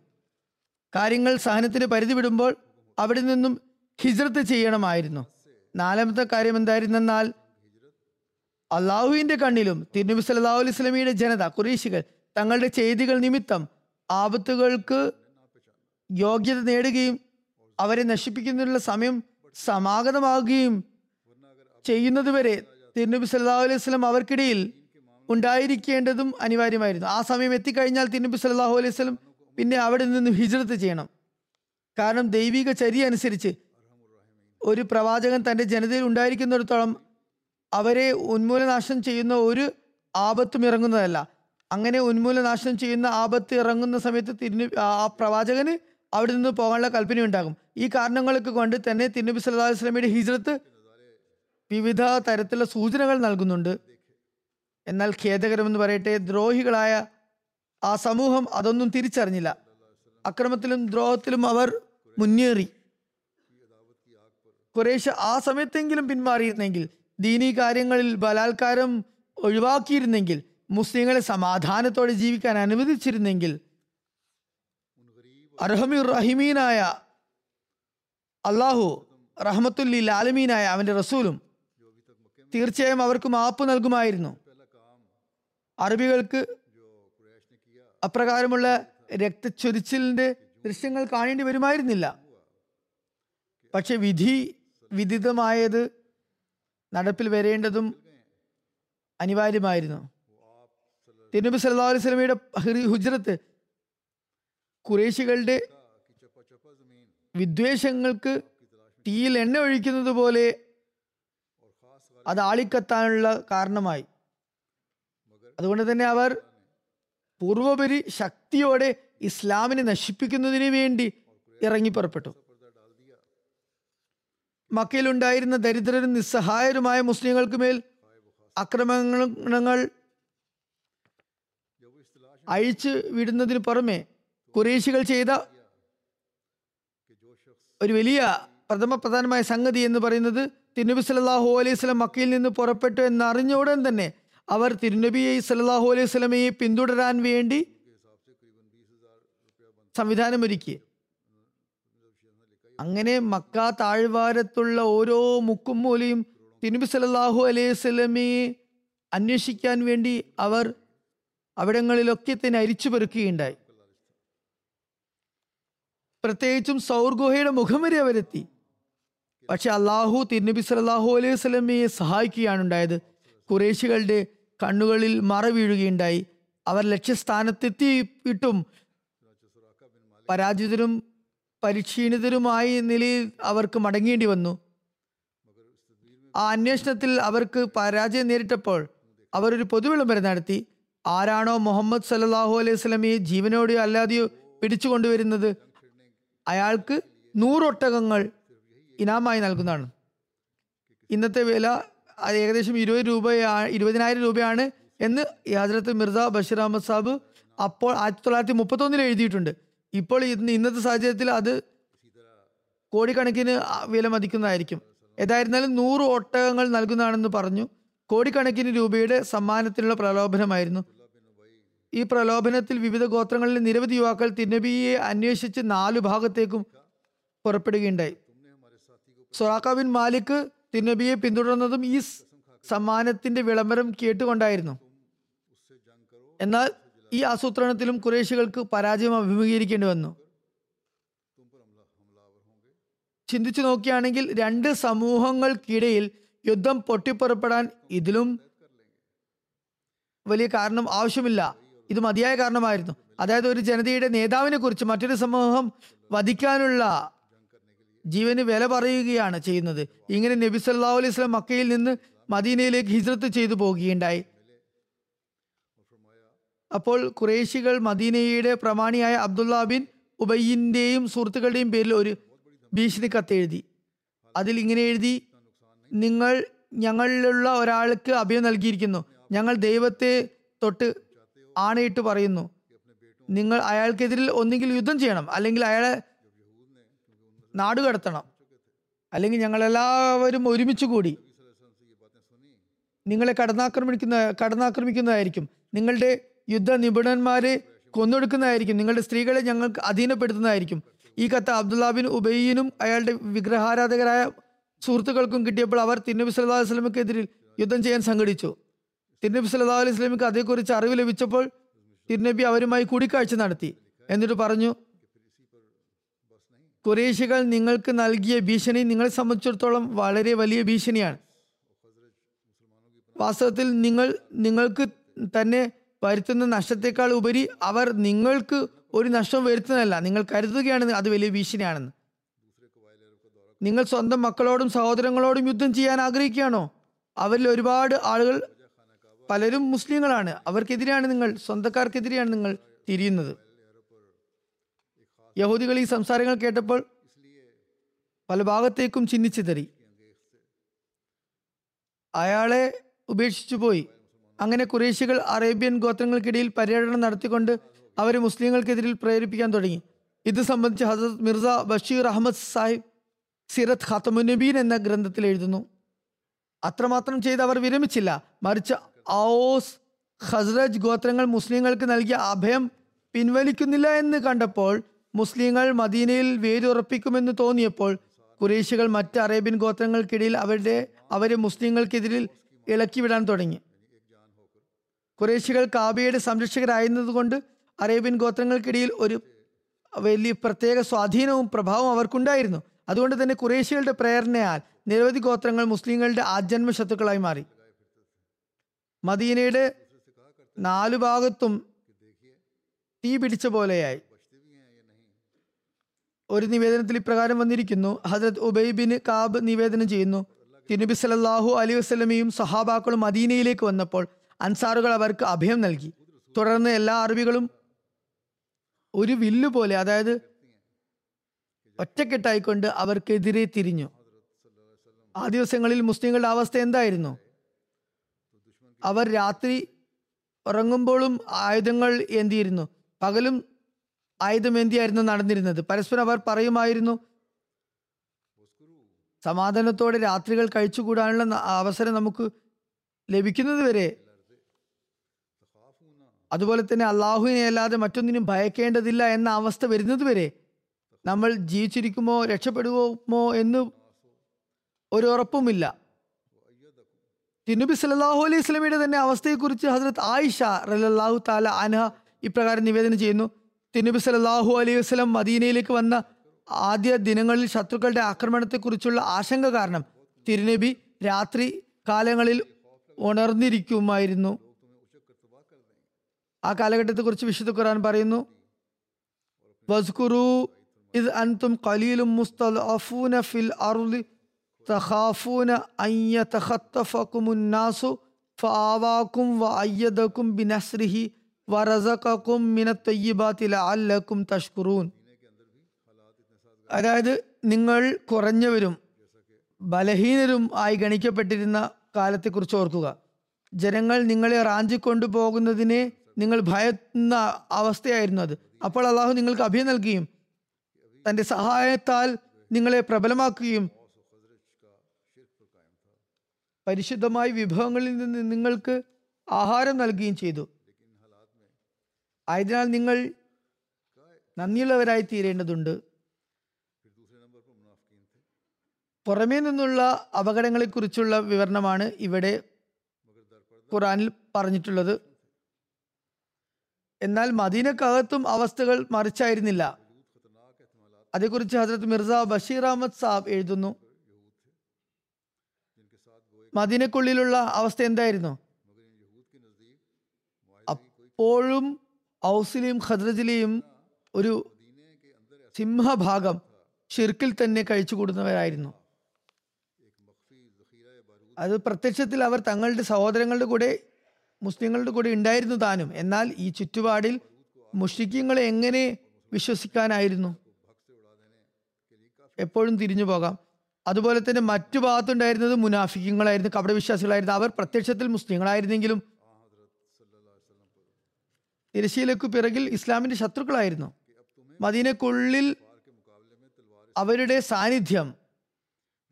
കാര്യങ്ങൾ സഹനത്തിന് പരിധി വിടുമ്പോൾ അവിടെ നിന്നും ഹിജ്റത്ത് ചെയ്യണമായിരുന്നു. നാലാമത്തെ കാര്യം എന്തായിരുന്നെന്നാൽ, അള്ളാഹുവിൻ്റെ കണ്ണിലും തിരുനബി സല്ലല്ലാഹു അലൈഹി വസല്ലമയുടെ ജനത ഖുറൈശികൾ തങ്ങളുടെ ചെയ്തികൾ നിമിത്തം ആപത്തുകൾക്ക് യോഗ്യത നേടുകയും അവരെ നശിപ്പിക്കുന്നതിനുള്ള സമയം സമാഗതമാകുകയും ചെയ്യുന്നതുവരെ തിരുനബി സല്ലല്ലാഹു അലൈഹി വസല്ലം അവർക്കിടയിൽ ഉണ്ടായിരിക്കേണ്ടതും അനിവാര്യമായിരുന്നു. ആ സമയം എത്തിക്കഴിഞ്ഞാൽ തിരുനബി സല്ലല്ലാഹു അലൈഹി വസല്ലം പിന്നെ അവിടെ നിന്ന് ഹിജ്റത്ത് ചെയ്യണം. കാരണം ദൈവിക ചര്യ അനുസരിച്ച് ഒരു പ്രവാചകൻ തൻ്റെ ജനതയിൽ ഉണ്ടായിരിക്കുന്നിടത്തോളം അവരെ ഉന്മൂലനാശം ചെയ്യുന്ന ഒരു ആപത്തും ഇറങ്ങുന്നതല്ല. അങ്ങനെ ഉന്മൂലനാശം ചെയ്യുന്ന ആപത്ത് ഇറങ്ങുന്ന സമയത്ത് തിരുന ആ പ്രവാചകന് അവിടെ നിന്ന് പോകാനുള്ള കൽപ്പനയുണ്ടാകും. ഈ കാരണങ്ങളൊക്കെ കൊണ്ട് തന്നെ തിരുനബി സല്ലല്ലാഹു അലൈഹി വസല്ലമയുടെ ഹിജ്റത്ത് വിവിധ തരത്തിലുള്ള സൂചനകൾ നൽകുന്നുണ്ട്. എന്നാൽ ഖേദകരമെന്ന് പറയട്ടെ, ദ്രോഹികളായ ആ സമൂഹം അതൊന്നും തിരിച്ചറിഞ്ഞില്ല. അക്രമത്തിലും ദ്രോഹത്തിലും അവർ മുന്നേറി. ഖുറൈശ് ആ സമയത്തെങ്കിലും പിന്മാറിയിരുന്നെങ്കിൽ, ദീനീ കാര്യങ്ങളിൽ ബലാത്കാരം ഒഴിവാക്കിയിരുന്നെങ്കിൽ, മുസ്ലിങ്ങളെ സമാധാനത്തോടെ ജീവിക്കാൻ അനുവദിച്ചിരുന്നെങ്കിൽ, അർഹമുർ റഹീമീനായ അള്ളാഹു റഹ്മത്തുൽ ലിൽ ആലമീനായ അവൻ്റെ റസൂലും തീർച്ചയായും അവർക്ക് മാപ്പ് നൽകുമായിരുന്നു. അറബികൾക്ക് അപ്രകാരമുള്ള രക്തച്ചൊരിച്ചിലിൻ്റെ ദൃശ്യങ്ങൾ കാണേണ്ടി വരുമായിരുന്നില്ല. പക്ഷെ വിധി വിദിതമായത് നടപ്പിൽ വരേണ്ടതും അനിവാര്യമായിരുന്നു. തിരുനബി സല്ലല്ലാഹു അലൈഹി വസല്ലമയുടെ ഹുജ്റത്ത് ഖുറൈശികളുടെ വിദ്വേഷങ്ങൾക്ക് തീയിൽ എണ്ണ ഒഴിക്കുന്നത് പോലെ അത് ആളിക്കത്താനുള്ള കാരണമായി. അതുകൊണ്ട് തന്നെ അവർ പൂർവോപരി ശക്തിയോടെ ഇസ്ലാമിനെ നശിപ്പിക്കുന്നതിന് വേണ്ടി ഇറങ്ങി പുറപ്പെട്ടു. മക്കയിലുണ്ടായിരുന്ന ദരിദ്രരും നിസ്സഹായരുമായ മുസ്ലിങ്ങൾക്ക് മേൽ ആക്രമണങ്ങൾ അഴിച്ചു വിടുന്നതിന് പുറമെ ഖുറൈശികൾ ചെയ്ത ഒരു വലിയ പ്രഥമ പ്രധാനമായ സംഗതി എന്ന് പറയുന്നത്, തിരുനബി സല്ലല്ലാഹു അലൈഹി വസല്ലം മക്കയിൽ നിന്ന് പുറപ്പെട്ടു എന്നറിഞ്ഞ ഉടൻ തന്നെ അവർ തിരുനബി സല്ലല്ലാഹു അലൈഹി വസല്ലമയെ പിന്തുടരാൻ വേണ്ടി സംവിധാനമൊരുക്കി. അങ്ങനെ മക്ക താഴ്വാരത്തുള്ള ഓരോ മുക്കും മൂലയും തിരുനബി സല്ലല്ലാഹു അലൈഹി വസല്ലമയെ അന്വേഷിക്കാൻ വേണ്ടി അവർ അവിടങ്ങളിലൊക്കെ തന്നെ അരിച്ചു പെറുക്കുകയുണ്ടായി. പ്രത്യേകിച്ചും സൗർ ഗുഹയുടെ മുഖം വരെ അവരെത്തി. പക്ഷെ അള്ളാഹു തിരുനബി സല്ലല്ലാഹു അലൈഹി വസല്ലമയെ സഹായിക്കുകയാണ് ഉണ്ടായത്. ഖുറൈശികളുടെ കണ്ണുകളിൽ മറ വീഴുകയുണ്ടായി. അവർ ലക്ഷ്യസ്ഥാനത്തെത്തിയിട്ടും പരാജിതരും പരിക്ഷീണിതരുമായ നിലയിൽ അവർക്ക് മടങ്ങേണ്ടി വന്നു. ആ അന്വേഷണത്തിൽ അവർക്ക് പരാജയം നേരിട്ടപ്പോൾ അവരൊരു പൊതുവിളംബരം നടത്തി. ആരാണോ മുഹമ്മദ് സല്ലല്ലാഹു അലൈഹി വസല്ലമയെ ജീവനോടെയോ അല്ലാതെയോ പിടിച്ചു കൊണ്ടുവരുന്നത് അയാൾക്ക് നൂറൊട്ടകങ്ങൾ ഇനാമായി നൽകുന്നതാണ്. ഇന്നത്തെ വില അത് ഏകദേശം ഇരുപത് രൂപയാ ഇരുപതിനായിരം രൂപയാണ് എന്ന് ഹസ്രത്ത് മിർസ ബഷീർ അഹമ്മദ് സാബ് അപ്പോൾ ആയിരത്തി തൊള്ളായിരത്തി മുപ്പത്തൊന്നിൽ എഴുതിയിട്ടുണ്ട്. ഇപ്പോൾ ഇന്ന് ഇന്നത്തെ സാഹചര്യത്തിൽ അത് കോടിക്കണക്കിന് വില മതിക്കുന്നതായിരിക്കും. ഏതായിരുന്നാലും നൂറ് ഒട്ടകങ്ങൾ നൽകുന്നതാണെന്ന് പറഞ്ഞു. കോടിക്കണക്കിന് രൂപയുടെ സമ്മാനത്തിനുള്ള പ്രലോഭനമായിരുന്നു. ഈ പ്രലോഭനത്തിൽ വിവിധ ഗോത്രങ്ങളിലെ നിരവധി യുവാക്കൾ തിരുനബിയെ അന്വേഷിച്ച് നാലു ഭാഗത്തേക്കും പുറപ്പെടുകയുണ്ടായി. സുറാഖ ബിൻ മാലിക് തിരുനബിയെ പിന്തുടർന്നതും ഈ സമ്മാനത്തിന്റെ വിളംബരം കേട്ടുകൊണ്ടായിരുന്നു. എന്നാൽ ഈ ആസൂത്രണത്തിലും ഖുറൈശികൾക്ക് പരാജയം അഭിമുഖീകരിക്കേണ്ടി വന്നു. ചിന്തിച്ചു നോക്കുകയാണെങ്കിൽ രണ്ട് സമൂഹങ്ങൾക്കിടയിൽ യുദ്ധം പൊട്ടിപ്പുറപ്പെടാൻ ഇതിലും വലിയ കാരണം ആവശ്യമില്ല. ഇത് മതിയായ കാരണമായിരുന്നു. അതായത് ഒരു ജനതയുടെ നേതാവിനെ കുറിച്ച് മറ്റൊരു സമൂഹം വധിക്കാനുള്ള ജീവന് വില പറയുകയാണ് ചെയ്യുന്നത്. ഇങ്ങനെ നബി സല്ലല്ലാഹു അലൈഹി വസല്ലം മക്കയിൽ നിന്ന് മദീനയിലേക്ക് ഹിജ്റത്ത് ചെയ്തു പോകുകയുണ്ടായി. അപ്പോൾ ഖുറൈശികൾ മദീനയുടെ പ്രമാണിയായ അബ്ദുള്ള ബിൻ ഉബയ്യിൻ്റെയും സുഹൃത്തുക്കളുടെയും പേരിൽ ഒരു ഭീഷണി കത്തെഴുതി. അതിൽ ഇങ്ങനെ എഴുതി: നിങ്ങൾ ഞങ്ങളിലുള്ള ഒരാൾക്ക് അഭയം നൽകിയിരിക്കുന്നു. ഞങ്ങൾ ദൈവത്തെ തൊട്ട് ആണയിട്ട് പറയുന്നു, നിങ്ങൾ അയാൾക്കെതിരിൽ ഒന്നുകിൽ യുദ്ധം ചെയ്യണം, അല്ലെങ്കിൽ അയാളെ നാടുകടത്തണം, അല്ലെങ്കിൽ ഞങ്ങളെല്ലാവരും ഒരുമിച്ച് കൂടി നിങ്ങളെ കടന്നാക്രമിക്കുന്ന കടന്നാക്രമിക്കുന്നതായിരിക്കും, നിങ്ങളുടെ യുദ്ധ നിപുണന്മാരെ കൊന്നൊടുക്കുന്നതായിരിക്കും, നിങ്ങളുടെ സ്ത്രീകളെ ഞങ്ങൾക്ക് അധീനപ്പെടുത്തുന്നതായിരിക്കും. ഈ കത്ത് അബ്ദുള്ള ബിൻ ഉബയ്യിനും അയാളുടെ വിഗ്രഹാരാധകരായ സുഹൃത്തുക്കൾക്കും കിട്ടിയപ്പോൾ അവർ തിരുനബി സല്ലല്ലാഹു അലൈഹി വസല്ലമക്കെതിരിൽ യുദ്ധം ചെയ്യാൻ സംഘടിച്ചു. തിരുനബി സല്ലല്ലാഹു അലൈഹി വസല്ലമക്ക് അതേക്കുറിച്ച് അറിവ് ലഭിച്ചപ്പോൾ തിരുനബി അവരുമായി കൂടിക്കാഴ്ച നടത്തി. എന്നിട്ട് പറഞ്ഞു: ഖുറൈശികൾ നിങ്ങൾക്ക് നൽകിയ ഭീഷണി നിങ്ങളെ സംബന്ധിച്ചിടത്തോളം വളരെ വലിയ ഭീഷണിയാണ്. വാസ്തവത്തിൽ നിങ്ങൾ നിങ്ങൾക്ക് തന്നെ വരുത്തുന്ന നഷ്ടത്തെക്കാൾ ഉപരി അവർ നിങ്ങൾക്ക് ഒരു നഷ്ടം വരുത്തുന്നതല്ല, നിങ്ങൾ കരുതുകയാണ് അത് വലിയ ഭീഷണിയാണെന്ന്. നിങ്ങൾ സ്വന്തം മക്കളോടും സഹോദരങ്ങളോടും യുദ്ധം ചെയ്യാൻ ആഗ്രഹിക്കുകയാണോ? അവരിൽ ഒരുപാട് ആളുകൾ പലരും മുസ്ലിങ്ങളാണ്. അവർക്കെതിരെയാണ് നിങ്ങൾ, സ്വന്തക്കാർക്കെതിരെയാണ് നിങ്ങൾ തിരിയുന്നത്. യഹൂദികൾ ഈ സംസാരങ്ങൾ കേട്ടപ്പോൾ പല ഭാഗത്തേക്കും ചിന്നിച്ചിതറി, അയാളെ ഉപേക്ഷിച്ചു പോയി. അങ്ങനെ ഖുറൈശികൾ അറേബ്യൻ ഗോത്രങ്ങൾക്കിടയിൽ പര്യടനം നടത്തിക്കൊണ്ട് അവരെ മുസ്ലിങ്ങൾക്കെതിരിൽ പ്രേരിപ്പിക്കാൻ തുടങ്ങി. ഇത് സംബന്ധിച്ച് ഹസരത് മിർസ ബഷീർ അഹമ്മദ് സാഹിബ് സിറത്ത് ഖാത്തമുന്നബീൻ എന്ന ഗ്രന്ഥത്തിൽ എഴുതുന്നു: അത്രമാത്രം ചെയ്ത് അവർ വിരമിച്ചില്ല, മറിച്ച് ഔസ് ഖസ്റജ് ഗോത്രങ്ങൾ മുസ്ലിങ്ങൾക്ക് നൽകിയ അഭയം പിൻവലിക്കുന്നില്ല എന്ന് കണ്ടപ്പോൾ, മുസ്ലിങ്ങൾ മദീനയിൽ വേരുറപ്പിക്കുമെന്ന് തോന്നിയപ്പോൾ ഖുറൈശികൾ മറ്റ് അറേബ്യൻ ഗോത്രങ്ങൾക്കിടയിൽ അവരുടെ അവരെ മുസ്ലിങ്ങൾക്കെതിരിൽ ഇളക്കിവിടാൻ തുടങ്ങി. ഖുറൈശികൾ കാബയുടെ സംരക്ഷകരായിരുന്നതുകൊണ്ട് അറേബ്യൻ ഗോത്രങ്ങൾക്കിടയിൽ ഒരു വലിയ പ്രത്യേക സ്വാധീനവും പ്രഭാവവും അവർക്കുണ്ടായിരുന്നു. അതുകൊണ്ട് തന്നെ ഖുറൈശികളുടെ പ്രേരണയാൽ നിരവധി ഗോത്രങ്ങൾ മുസ്ലിങ്ങളുടെ ആജന്മ ശത്രുക്കളായി മാറി. മദീനയുടെ നാലു ഭാഗത്തും തീ പിടിച്ച പോലെയായി. ഒരു നിവേദനത്തിൽ ഇപ്രകാരം വന്നിരിക്കുന്നു: ഹസ്രത് ഉബൈ ബിൻ കാബ് നിവേദനം ചെയ്യുന്നു, തിരുനബി സല്ലല്ലാഹു അലൈഹി വസല്ലമയും സഹാബാക്കളും മദീനയിലേക്ക് വന്നപ്പോൾ അൻസാറുകൾ അവർക്ക് അഭയം നൽകി. തുടർന്ന് എല്ലാ അറബികളും ഒരു വില്ലു പോലെ, അതായത് ഒറ്റക്കെട്ടായിക്കൊണ്ട് അവർക്കെതിരെ തിരിഞ്ഞു. ആ ദിവസങ്ങളിൽ മുസ്ലിങ്ങളുടെ അവസ്ഥ എന്തായിരുന്നു? അവർ രാത്രി ഉറങ്ങുമ്പോഴും ആയുധങ്ങൾ ഏന്തിയിരുന്നു, പകലും ആയുധമേന്തിയായിരുന്നു നടന്നിരുന്നത്. പരസ്പരം അവർ പറയുമായിരുന്നു, സമാധാനത്തോടെ രാത്രികൾ കഴിച്ചുകൂടാനുള്ള അവസരം നമുക്ക് ലഭിക്കുന്നത് വരെ, അതുപോലെ തന്നെ അള്ളാഹുവിനെ അല്ലാതെ മറ്റൊന്നിനും ഭയക്കേണ്ടതില്ല എന്ന അവസ്ഥ വരുന്നത് വരെ നമ്മൾ ജീവിച്ചിരിക്കുമോ രക്ഷപ്പെടുമോ എന്ന് ഒരു ഉറപ്പുമില്ല. തിരുനബി സല്ലല്ലാഹു അലൈഹി വസല്ലമയുടെ തന്നെ അവസ്ഥയെക്കുറിച്ച് ഹസ്രത്ത് ആയിഷ റളിയല്ലാഹു തആല അൻഹ ഇപ്രകാരം നിവേദനം ചെയ്യുന്നു: തിരുനബി സല്ലല്ലാഹു അലൈഹി വസല്ലം മദീനയിലേക്ക് വന്ന ആദ്യ ദിനങ്ങളിൽ ശത്രുക്കളുടെ ആക്രമണത്തെക്കുറിച്ചുള്ള ആശങ്ക കാരണം തിരുനബി രാത്രി കാലങ്ങളിൽ ഉണർന്നിരിക്കുമായിരുന്നു. ആ കാലഘട്ടത്തെക്കുറിച്ച് വിശുദ്ധ ഖുർആൻ പറയുന്നു: വസ്കുറു ഇദ് അൻതും ഖലീലുൻ മുസ്തദഅഫൂന ഫിൽ അർളി തഖാഫൂന അൻ യതഖത്തഫകുമുൻ നാസു ഫആവാകും വഅയ്യദകും ബിനസ്രിഹി വറസഖകും മിനത് തയ്യിബാതി ലഅല്ലകും തഷ്കുറൂൻ. അതായത്, നിങ്ങൾ കുറഞ്ഞവരും ബലഹീനരും ആയി ഗണിക്കപ്പെട്ടിരുന്ന കാലത്തെക്കുറിച്ച് ഓർക്കുക. ജനങ്ങൾ നിങ്ങളെ റാഞ്ചിക്കൊണ്ടു പോകുന്നതിനെ നിങ്ങൾ ഭയന്ന അവസ്ഥയായിരുന്നു അത്. അപ്പോൾ അള്ളാഹു നിങ്ങൾക്ക് അഭയം നൽകുകയും തൻ്റെ സഹായത്താൽ നിങ്ങളെ പ്രബലമാക്കുകയും പരിശുദ്ധമായ വിഭവങ്ങളിൽ നിന്ന് നിങ്ങൾക്ക് ആഹാരം നൽകുകയും ചെയ്തു. ആയതിനാൽ നിങ്ങൾ നന്ദിയുള്ളവരായി തീരേണ്ടതുണ്ട്. പുറമേ നിന്നുള്ള അപകടങ്ങളെക്കുറിച്ചുള്ള വിവരണമാണ് ഇവിടെ ഖുർആനിൽ പറഞ്ഞിട്ടുള്ളത്. എന്നാൽ മദീനക്കകത്തും അവസ്ഥകൾ മറിച്ചായിരുന്നില്ല. അതേക്കുറിച്ച് ഹസ്രത്ത് മിർസ ബഷീർ അഹമ്മദ് സാബ് എഴുതുന്നു: മദീനക്കുള്ളിലുള്ള അവസ്ഥ എന്തായിരുന്നു? ഇപ്പോഴും ഔസിലെയും ഖദ്രജിലെയും ഒരു സിംഹഭാഗം ഷിർക്കിൽ തന്നെ കഴിച്ചു കൂടുന്നവരായിരുന്നു. അത് പ്രത്യക്ഷത്തിൽ അവർ തങ്ങളുടെ സഹോദരങ്ങളുടെ കൂടെ മുസ്ലിങ്ങളുടെ കൂടെ ഉണ്ടായിരുന്നു താനും. എന്നാൽ ഈ ചുറ്റുപാടിൽ മുഷ്രിക്കീങ്ങളെ എങ്ങനെ വിശ്വസിക്കാനായിരുന്നു? എപ്പോഴും തിരിഞ്ഞു പോകാം. അതുപോലെ തന്നെ മറ്റു ഭാഗത്തുണ്ടായിരുന്നത് മുനാഫിക്കീങ്ങളായിരുന്നു, കപടവിശ്വാസികളായിരുന്നു. അവർ പ്രത്യക്ഷത്തിൽ മുസ്ലിങ്ങളായിരുന്നെങ്കിലും തിരശീലക്കു പിറകിൽ ഇസ്ലാമിന്റെ ശത്രുക്കളായിരുന്നു. മദീനക്കുള്ളിൽ അവരുടെ സാന്നിധ്യം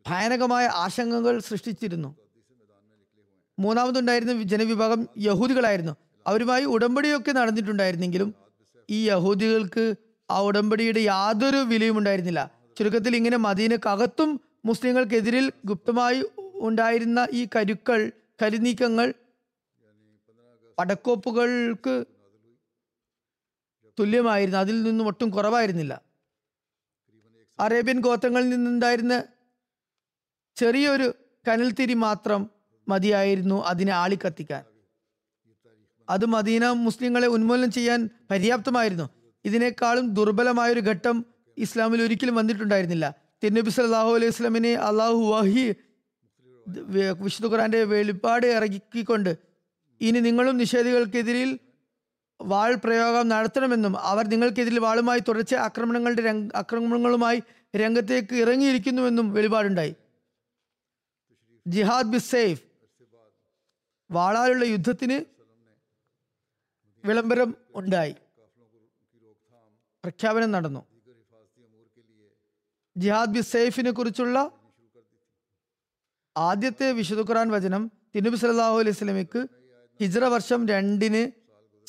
ഭയാനകമായ ആശങ്കകൾ സൃഷ്ടിച്ചിരുന്നു. മൂന്നാമതുണ്ടായിരുന്ന ജനവിഭാഗം യഹൂദികളായിരുന്നു. അവരുമായി ഉടമ്പടിയൊക്കെ നടന്നിട്ടുണ്ടായിരുന്നെങ്കിലും ഈ യഹൂദികൾക്ക് ആ ഉടമ്പടിയുടെ യാതൊരു വിലയും ഉണ്ടായിരുന്നില്ല. ചുരുക്കത്തിൽ ഇങ്ങനെ മദീനക്കകത്തും മുസ്ലിങ്ങൾക്കെതിരിൽ ഗുപ്തമായി ഉണ്ടായിരുന്ന ഈ കരുക്കൾ കരുനീക്കങ്ങൾ പടക്കോപ്പുകൾക്ക് തുല്യമായിരുന്നു, അതിൽ നിന്നും ഒട്ടും കുറവായിരുന്നില്ല. അറേബ്യൻ ഗോത്രങ്ങളിൽ നിന്നുണ്ടായിരുന്ന ചെറിയൊരു കനൽത്തിരി മാത്രം മതിയായിരുന്നു അതിനെ ആളിക്കത്തിക്കാൻ. അത് മദീന മുസ്ലിങ്ങളെ ഉന്മൂലനം ചെയ്യാൻ പര്യാപ്തമായിരുന്നു. ഇതിനേക്കാളും ദുർബലമായൊരു ഘട്ടം ഇസ്ലാമിൽ ഒരിക്കലും വന്നിട്ടുണ്ടായിരുന്നില്ല. തിരുനബി സല്ലല്ലാഹു അലൈഹി വസല്ലമയെ അള്ളാഹു വഹി വിശുദ്ധ ഖുർആന്റെ വെളിപ്പാട് ഇറക്കിക്കൊണ്ട് ഇനി നിങ്ങളും നിഷേധികൾക്കെതിരിൽ വാൾ പ്രയോഗം നടത്തണമെന്നും അവർ നിങ്ങൾക്കെതിരിൽ വാളുമായി തുടർച്ച ആക്രമണങ്ങളുടെ രംഗ ആക്രമണങ്ങളുമായി രംഗത്തേക്ക് ഇറങ്ങിയിരിക്കുന്നുവെന്നും വെളിപാടുണ്ടായി. ജിഹാദ് ബി സൈഫ്, വാളാലുള്ള യുദ്ധത്തിന് വിളംബരം ഉണ്ടായി, പ്രഖ്യാപനം നടന്നു. ജിഹാദ് ബി സൈഫിനെ കുറിച്ചുള്ള ആദ്യത്തെ വിശുദ്ധ ഖുർആൻ വചനം തിരുനബി സല്ലല്ലാഹു അലൈഹി വസല്ലമയ്ക്ക് ഹിജ്റ വർഷം രണ്ടിന്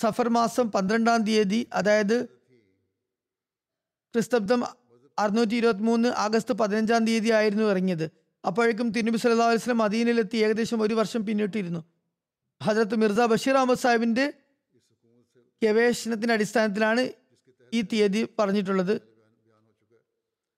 സഫർ മാസം പന്ത്രണ്ടാം തീയതി, അതായത് ക്രിസ്തബ്ദം അറുന്നൂറ്റി ഇരുപത്തി മൂന്ന് ആഗസ്റ്റ് പതിനഞ്ചാം തീയതി ആയിരുന്നു ഇറങ്ങിയത്. അപ്പോഴേക്കും തിരുനബി സല്ലല്ലാഹു അലൈഹി വസല്ലം മദീനയിലെത്തി ഏകദേശം ഒരു വർഷം പിന്നിട്ടിരുന്നു. ഹജരത്ത് മിർസ ബഷീർ അഹമ്മദ് സാഹിബിന്റെ ഗവേഷണത്തിന്റെ അടിസ്ഥാനത്തിലാണ് ഈ തീയതി പറഞ്ഞിട്ടുള്ളത്.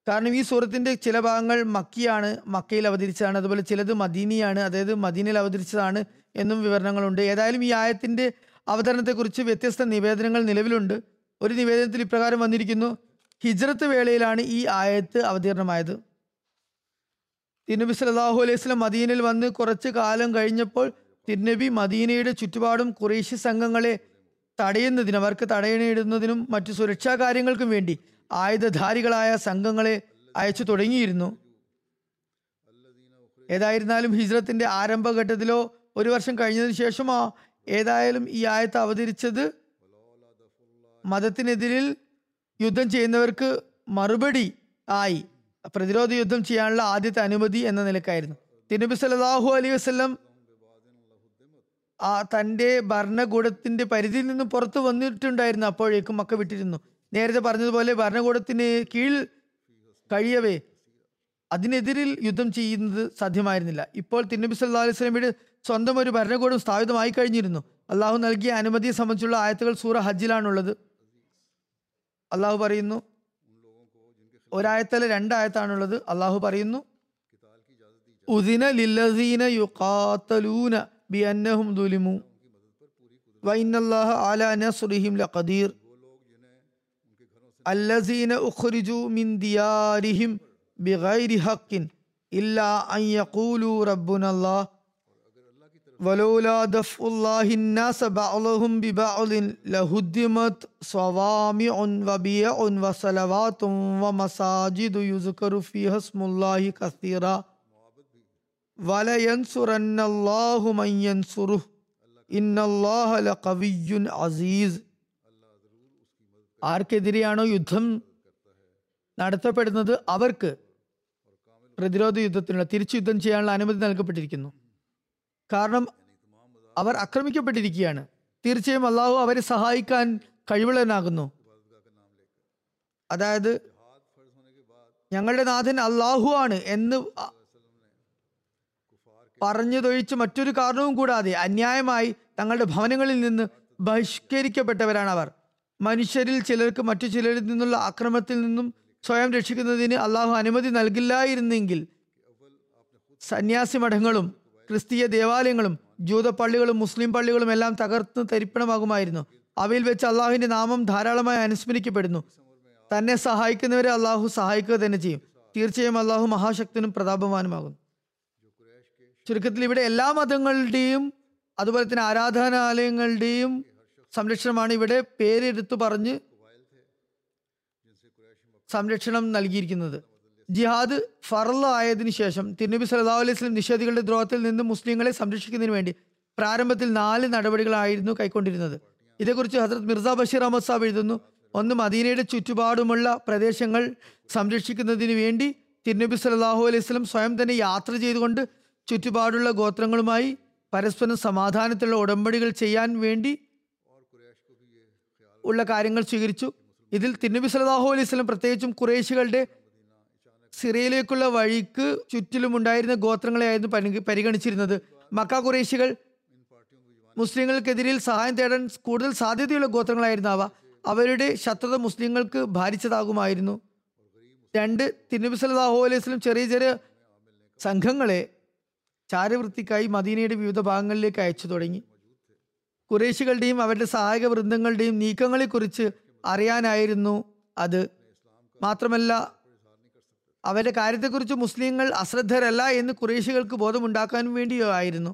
കാരണം ഈ സൂറത്തിന്റെ ചില ഭാഗങ്ങൾ മക്കിയാണ്, മക്കയിൽ അവതരിച്ചതാണ്, അതുപോലെ ചിലത് മദീനിയാണ്, അതായത് മദീനയിൽ അവതരിച്ചതാണ് എന്നും വിവരണങ്ങളുണ്ട്. ഏതായാലും ഈ ആയത്തിന്റെ അവതരണത്തെക്കുറിച്ച് വ്യത്യസ്ത നിവേദനങ്ങൾ നിലവിലുണ്ട്. ഒരു നിവേദനത്തിൽ ഇപ്രകാരം വന്നിരിക്കുന്നു: ഹിജ്റത്ത് വേളയിലാണ് ഈ ആയത്ത് അവതീർണമായത്. തിരുനബി സല്ലല്ലാഹു അലൈഹി വസല്ലം മദീനയിൽ വന്ന് കുറച്ച് കാലം കഴിഞ്ഞപ്പോൾ തിരുനബി മദീനയുടെ ചുറ്റുപാടും ഖുറൈശി സംഘങ്ങളെ തടയുന്നതിനും അവർക്ക് തടയിടുന്നതിനും മറ്റു സുരക്ഷാ കാര്യങ്ങൾക്കും വേണ്ടി ആയുധധാരികളായ സംഘങ്ങളെ അയച്ചു തുടങ്ങിയിരുന്നു. ഏതായിരുന്നാലും ഹിജ്റത്തിന്റെ ആരംഭഘട്ടത്തിലോ ഒരു വർഷം കഴിഞ്ഞതിന് ശേഷമോ ഏതായാലും ഈ ആയത്ത് അവതരിച്ചത് മതത്തിനെതിരിൽ യുദ്ധം ചെയ്യുന്നവർക്ക് മറുപടി ആയി പ്രതിരോധ യുദ്ധം ചെയ്യാനുള്ള ആദ്യത്തെ അനുമതി എന്ന നിലക്കായിരുന്നു. തിരുനബി സല്ലല്ലാഹു അലൈഹി വസല്ലം ആ തൻ്റെ ഭരണകൂടത്തിന്റെ പരിധിയിൽ നിന്ന് പുറത്തു വന്നിട്ടുണ്ടായിരുന്നു. അപ്പോഴേക്കും മക്ക വിട്ടിരുന്നു. നേരത്തെ പറഞ്ഞതുപോലെ ഭരണകൂടത്തിന് കീഴിൽ കഴിയവേ അതിനെതിരിൽ യുദ്ധം ചെയ്യുന്നത് സാധ്യമായിരുന്നില്ല. ഇപ്പോൾ തിരുനബി സല്ലല്ലാഹു അലൈഹി വസല്ലമയുടെ സ്വന്തം ഒരു ഭരണകൂടം സ്ഥാപിതമായി കഴിഞ്ഞിരുന്നു. അള്ളാഹു നൽകിയ അനുമതിയെ സംബന്ധിച്ചുള്ള ആയത്തുകൾ സൂറ ഹജ്ജിലാണുള്ളത്. അള്ളാഹു പറയുന്നു, ഒരായത്തല്ല രണ്ടായത്താണുള്ളത്. അള്ളാഹു പറയുന്നു, ഉദിന ലില്ലസീന യുഖാതലൂന ബിഅന്നഹും ദുലിമു വഇന്നല്ലാഹ അലാ നസ്റിഹിം ലഖദീർ അല്ലസീന ഉഖ്രിജു മിൻ ദിയാരിഹിം ബിഗൈരി ഹഖിൻ ഇല്ലാ അൻ യഖൂലു റബ്ബുനല്ലാഹ് അസീസ്. ആർക്കെതിരെയാണോ യുദ്ധം നടത്തപ്പെടുന്നത് അവർക്ക് പ്രതിരോധ യുദ്ധത്തിനുള്ള തിരിച്ചു യുദ്ധം ചെയ്യാനുള്ള അനുമതി നൽകപ്പെട്ടിരിക്കുന്നു. കാരണം അവർ ആക്രമിക്കപ്പെട്ടിരിക്കുകയാണ്. തീർച്ചയായും അള്ളാഹു അവരെ സഹായിക്കാൻ കഴിവുള്ളവനാകുന്നു. അതായത് ഞങ്ങളുടെ നാഥൻ അള്ളാഹു ആണ് എന്ന് പറഞ്ഞതൊഴിച്ച് മറ്റൊരു കാരണവും കൂടാതെ അന്യായമായി തങ്ങളുടെ ഭവനങ്ങളിൽ നിന്ന് ബഹിഷ്കരിക്കപ്പെട്ടവരാണ് അവർ. മനുഷ്യരിൽ ചിലർക്ക് മറ്റു ചിലരിൽ നിന്നുള്ള ആക്രമണത്തിൽ നിന്നും സ്വയം രക്ഷിക്കുന്നതിന് അള്ളാഹു അനുമതി നൽകില്ലായിരുന്നെങ്കിൽ സന്യാസി മഠങ്ങളും ക്രിസ്തീയ ദേവാലയങ്ങളും ജൂത പള്ളികളും മുസ്ലിം പള്ളികളും എല്ലാം തകർത്ത് തരിപ്പണമാകുമായിരുന്നു. അവയിൽ വെച്ച് അള്ളാഹുവിൻ്റെ നാമം ധാരാളമായി അനുസ്മരിക്കപ്പെടുന്നു. തന്നെ സഹായിക്കുന്നവരെ അള്ളാഹു സഹായിക്കുക തന്നെ ചെയ്യും. തീർച്ചയായും അള്ളാഹു മഹാശക്തനും പ്രതാപവാനുമാകുന്നു. ചുരുക്കത്തിൽ ഇവിടെ എല്ലാ മതങ്ങളുടെയും അതുപോലെ തന്നെ ആരാധനാലയങ്ങളുടെയും സംരക്ഷണമാണ് ഇവിടെ പേരെടുത്തു പറഞ്ഞ് സംരക്ഷണം നൽകിയിരിക്കുന്നത്. ജിഹാദ് ഫർള് ആയതിനു ശേഷം തിരുനബി സല്ലല്ലാഹു അലൈഹി വസല്ലം നിഷേധികളുടെ ദ്രോഹത്തിൽ നിന്ന് മുസ്ലിങ്ങളെ സംരക്ഷിക്കുന്നതിന് വേണ്ടി പ്രാരംഭത്തിൽ നാല് നടപടികളായിരുന്നു കൈക്കൊണ്ടിരുന്നത്. ഇതേക്കുറിച്ച് ഹസ്രത്ത് മിർസ ബഷീർ അഹമ്മദ് സാബ് എഴുതുന്നു, ഒന്ന്, മദീനയുടെ ചുറ്റുപാടുമുള്ള പ്രദേശങ്ങൾ സംരക്ഷിക്കുന്നതിന് വേണ്ടി തിരുനബി സല്ലല്ലാഹു അലൈഹി വസല്ലം സ്വയം തന്നെ യാത്ര ചെയ്തുകൊണ്ട് ചുറ്റുപാടുള്ള ഗോത്രങ്ങളുമായി പരസ്പരം സമാധാനത്തിലുള്ള ഉടമ്പടികൾ ചെയ്യാൻ വേണ്ടി ഉള്ള കാര്യങ്ങൾ സ്വീകരിച്ചു. ഇതിൽ തിരുനബി സല്ലല്ലാഹു അലൈഹി വസല്ലം പ്രത്യേകിച്ചും ഖുറൈശികളുടെ സിറിയയിലേക്കുള്ള വഴിക്ക് ചുറ്റിലുമുണ്ടായിരുന്ന ഗോത്രങ്ങളെയായിരുന്നു പരി പരിഗണിച്ചിരുന്നത്. മക്ക ഖുറൈശികൾ മുസ്ലിങ്ങൾക്കെതിരെ സഹായം തേടാൻ കൂടുതൽ സാധ്യതയുള്ള ഗോത്രങ്ങളായിരുന്നു അവ. അവരുടെ ശത്രുത മുസ്ലിങ്ങൾക്ക് ഭാരിച്ചതാകുമായിരുന്നു. രണ്ട്, തിരുനബി സല്ലല്ലാഹു അലൈഹി വസല്ലം ചെറിയ ചെറിയ സംഘങ്ങളെ ചാരവൃത്തിക്കായി മദീനയുടെ വിവിധ ഭാഗങ്ങളിലേക്ക് അയച്ചു തുടങ്ങി. ഖുറൈശികളുടെയും അവരുടെ സഹായക വൃന്ദങ്ങളുടെയും നീക്കങ്ങളെക്കുറിച്ച് അറിയാനായിരുന്നു അത്. മാത്രമല്ല, അവരുടെ കാര്യത്തെക്കുറിച്ച് മുസ്ലിങ്ങൾ അശ്രദ്ധരല്ല എന്ന് ഖുറൈശികൾക്ക് ബോധമുണ്ടാക്കാനും വേണ്ടിയായിരുന്നു.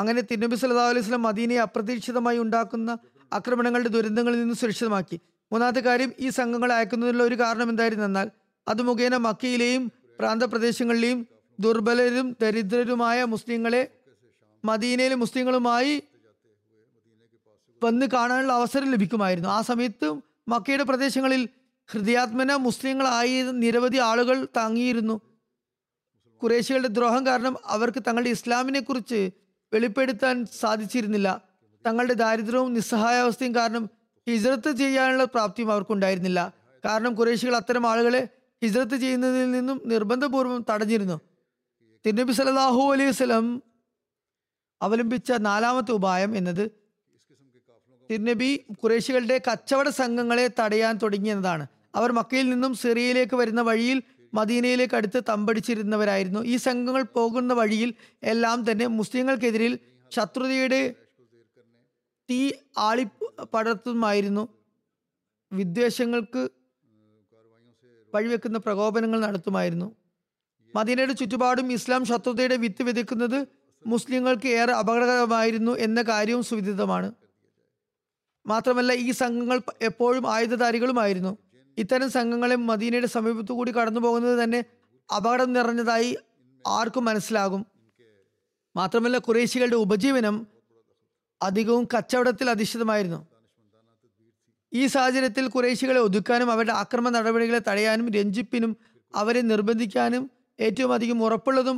അങ്ങനെ തിരുനബി സല്ലല്ലാഹു അലൈഹി വസല്ലം മദീനയെ അപ്രതീക്ഷിതമായി ഉണ്ടാക്കുന്ന ആക്രമണങ്ങളുടെ ദുരന്തങ്ങളിൽ നിന്ന് സുരക്ഷിതമാക്കി. മൂന്നാമത്തെ കാര്യം, ഈ സംഘങ്ങളെ അയക്കുന്നതിനുള്ള ഒരു കാരണം എന്തായിരുന്നെന്നാൽ അത് മുഖേന മക്കയിലെയും പ്രാന്തപ്രദേശങ്ങളിലെയും ദുർബലരും ദരിദ്രരുമായ മുസ്ലിങ്ങളെ മദീനയിലെ മുസ്ലിങ്ങളുമായി വന്ന് കാണാനുള്ള അവസരം ലഭിക്കുമായിരുന്നു. ആ സമയത്ത് മക്കയുടെ പ്രദേശങ്ങളിൽ ഹൃദയാത്മന മുസ്ലിങ്ങളായി നിരവധി ആളുകൾ തങ്ങിയിരുന്നു. ഖുറൈശികളുടെ ദ്രോഹം കാരണം അവർക്ക് തങ്ങളുടെ ഇസ്ലാമിനെ കുറിച്ച് വെളിപ്പെടുത്താൻ സാധിച്ചിരുന്നില്ല. തങ്ങളുടെ ദാരിദ്ര്യവും നിസ്സഹായാവസ്ഥയും കാരണം ഹിജ്റത്ത് ചെയ്യാനുള്ള പ്രാപ്തിയും അവർക്കുണ്ടായിരുന്നില്ല. കാരണം ഖുറൈശികൾ അത്തരം ആളുകളെ ഹിജ്റത്ത് ചെയ്യുന്നതിൽ നിന്നും നിർബന്ധപൂർവ്വം തടഞ്ഞിരുന്നു. തിരുനബി സല്ലല്ലാഹു അലൈഹി വസല്ലം അവലംബിച്ച നാലാമത്തെ ഉപായം എന്നത് തിരുനബി ഖുറൈശികളുടെ കച്ചവട സംഘങ്ങളെ തടയാൻ തുടങ്ങിയെന്നതാണ്. അവർ മക്കയിൽ നിന്നും സിറിയയിലേക്ക് വരുന്ന വഴിയിൽ മദീനയിലേക്ക് അടുത്ത് തമ്പടിച്ചിരുന്നവരായിരുന്നു. ഈ സംഘങ്ങൾ പോകുന്ന വഴിയിൽ എല്ലാം തന്നെ മുസ്ലിങ്ങൾക്കെതിരെ ശത്രുതയുടെ തീ ആളി പടർത്തുമായിരുന്നു. വിദ്വേഷങ്ങൾക്ക് വഴിവെക്കുന്ന പ്രകോപനങ്ങൾ നടത്തുമായിരുന്നു. മദീനയുടെ ചുറ്റുപാടും ഇസ്ലാം ശത്രുതയുടെ വിത്ത് വിതയ്ക്കുന്നത് മുസ്ലിങ്ങൾക്ക് ഏറെ അപകടകരമായിരുന്നു എന്ന കാര്യവും സുവിദിതമാണ്. മാത്രമല്ല, ഈ സംഘങ്ങൾ എപ്പോഴും ആയുധധാരികളുമായിരുന്നു. ഇത്തരം സംഘങ്ങളെ മദീനയുടെ സമീപത്തു കൂടി കടന്നു പോകുന്നത് തന്നെ അപകടം നിറഞ്ഞതായി ആർക്കും മനസ്സിലാകും. മാത്രമല്ല, ഖുറൈശികളുടെ ഉപജീവനം അധികവും കച്ചവടത്തിൽ അധിഷ്ഠിതമായിരുന്നു. ഈ സാഹചര്യത്തിൽ ഖുറൈശികളെ ഒതുക്കാനും അവരുടെ ആക്രമണ നടപടികളെ തടയാനും രഞ്ജിപ്പിനും അവരെ നിർബന്ധിക്കാനും ഏറ്റവും അധികം ഉറപ്പുള്ളതും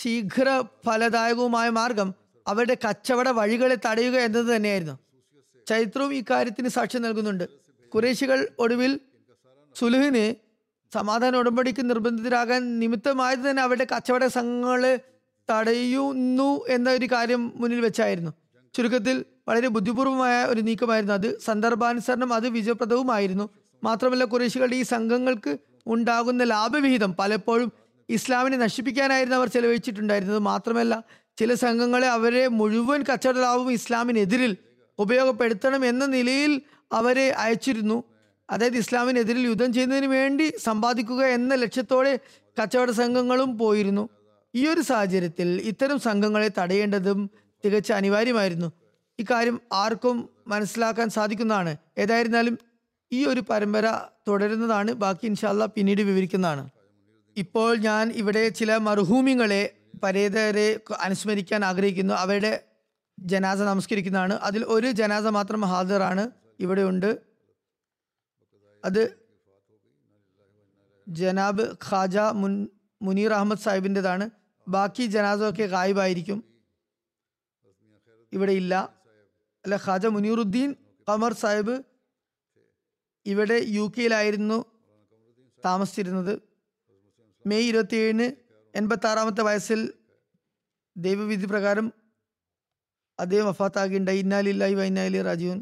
ശീഘ്ര ഫലദായകവുമായ മാർഗം അവരുടെ കച്ചവട വഴികളെ തടയുക എന്നത് തന്നെയായിരുന്നു. ചരിത്രവും ഇക്കാര്യത്തിന് സാക്ഷ്യം നൽകുന്നുണ്ട്. ഖുറൈശികൾ ഒടുവിൽ സുലുഹിന്, സമാധാന ഉടമ്പടിക്ക് നിർബന്ധിതരാകാൻ നിമിത്തമായത് തന്നെ അവരുടെ കച്ചവട സംഘങ്ങളെ തടയുന്നു എന്ന ഒരു കാര്യം മുന്നിൽ വെച്ചായിരുന്നു. ചുരുക്കത്തിൽ വളരെ ബുദ്ധിപൂർവമായ ഒരു നീക്കമായിരുന്നു അത്. സന്ദർഭാനുസരണം അത് വിജയപ്രദവുമായിരുന്നു. മാത്രമല്ല, ഖുറൈശികളുടെ ഈ സംഘങ്ങൾക്ക് ഉണ്ടാകുന്ന ലാഭവിഹിതം പലപ്പോഴും ഇസ്ലാമിനെ നശിപ്പിക്കാനായിരുന്നു അവർ ചെലവഴിച്ചിട്ടുണ്ടായിരുന്നത്. മാത്രമല്ല, ചില സംഘങ്ങളെ അവരെ മുഴുവൻ കച്ചവട ലാഭവും ഇസ്ലാമിനെതിരിൽ ഉപയോഗപ്പെടുത്തണം എന്ന നിലയിൽ അവരെ അയച്ചിരുന്നു. അതായത്, ഇസ്ലാമിനെതിരിൽ യുദ്ധം ചെയ്യുന്നതിന് വേണ്ടി സമ്പാദിക്കുക എന്ന ലക്ഷ്യത്തോടെ കച്ചവട സംഘങ്ങളും പോയിരുന്നു. ഈ ഒരു സാഹചര്യത്തിൽ ഇത്തരം സംഘങ്ങളെ തടയേണ്ടതും തികച്ച അനിവാര്യമായിരുന്നു. ഇക്കാര്യം ആർക്കും മനസ്സിലാക്കാൻ സാധിക്കുന്നതാണ്. ഏതായിരുന്നാലും ഈ ഒരു പരമ്പര തുടരുന്നതാണ്. ബാക്കി ഇൻഷാല്ല പിന്നീട് വിവരിക്കുന്നതാണ്. ഇപ്പോൾ ഞാൻ ഇവിടെ ചില മർഹൂമിങ്ങളെ പരേതരെ അനുസ്മരിക്കാൻ ആഗ്രഹിക്കുന്നു. അവരുടെ ജനാസ നമസ്കരിക്കുന്നതാണ്. അതിൽ ഒരു ജനാസ മാത്രം ഹാജറാണ്, ഇവിടെ ഉണ്ട്. അത് ജനാബ് ഖാജ മുൻ മുനീർ അഹമ്മദ് സാഹിബിൻ്റെതാണ്. ബാക്കി ജനാസൊക്കെ ഗായിബായിരിക്കും, ഇവിടെ ഇല്ല. അല്ല, ഖാജ മുനീറുദ്ദീൻ ഖമർ സാഹിബ് ഇവിടെ യു കെയിലായിരുന്നു താമസിച്ചിരുന്നത്. മെയ് ഇരുപത്തി ഏഴിന് എൺപത്തി ആറാമത്തെ വയസ്സിൽ ദൈവവിധി പ്രകാരം അദ്ദേഹം വഫാത്താകിയുണ്ടായി. ഇന്നാലില്ലാഹി വ ഇന്നാ ഇലൈഹി റാജിഊൻ.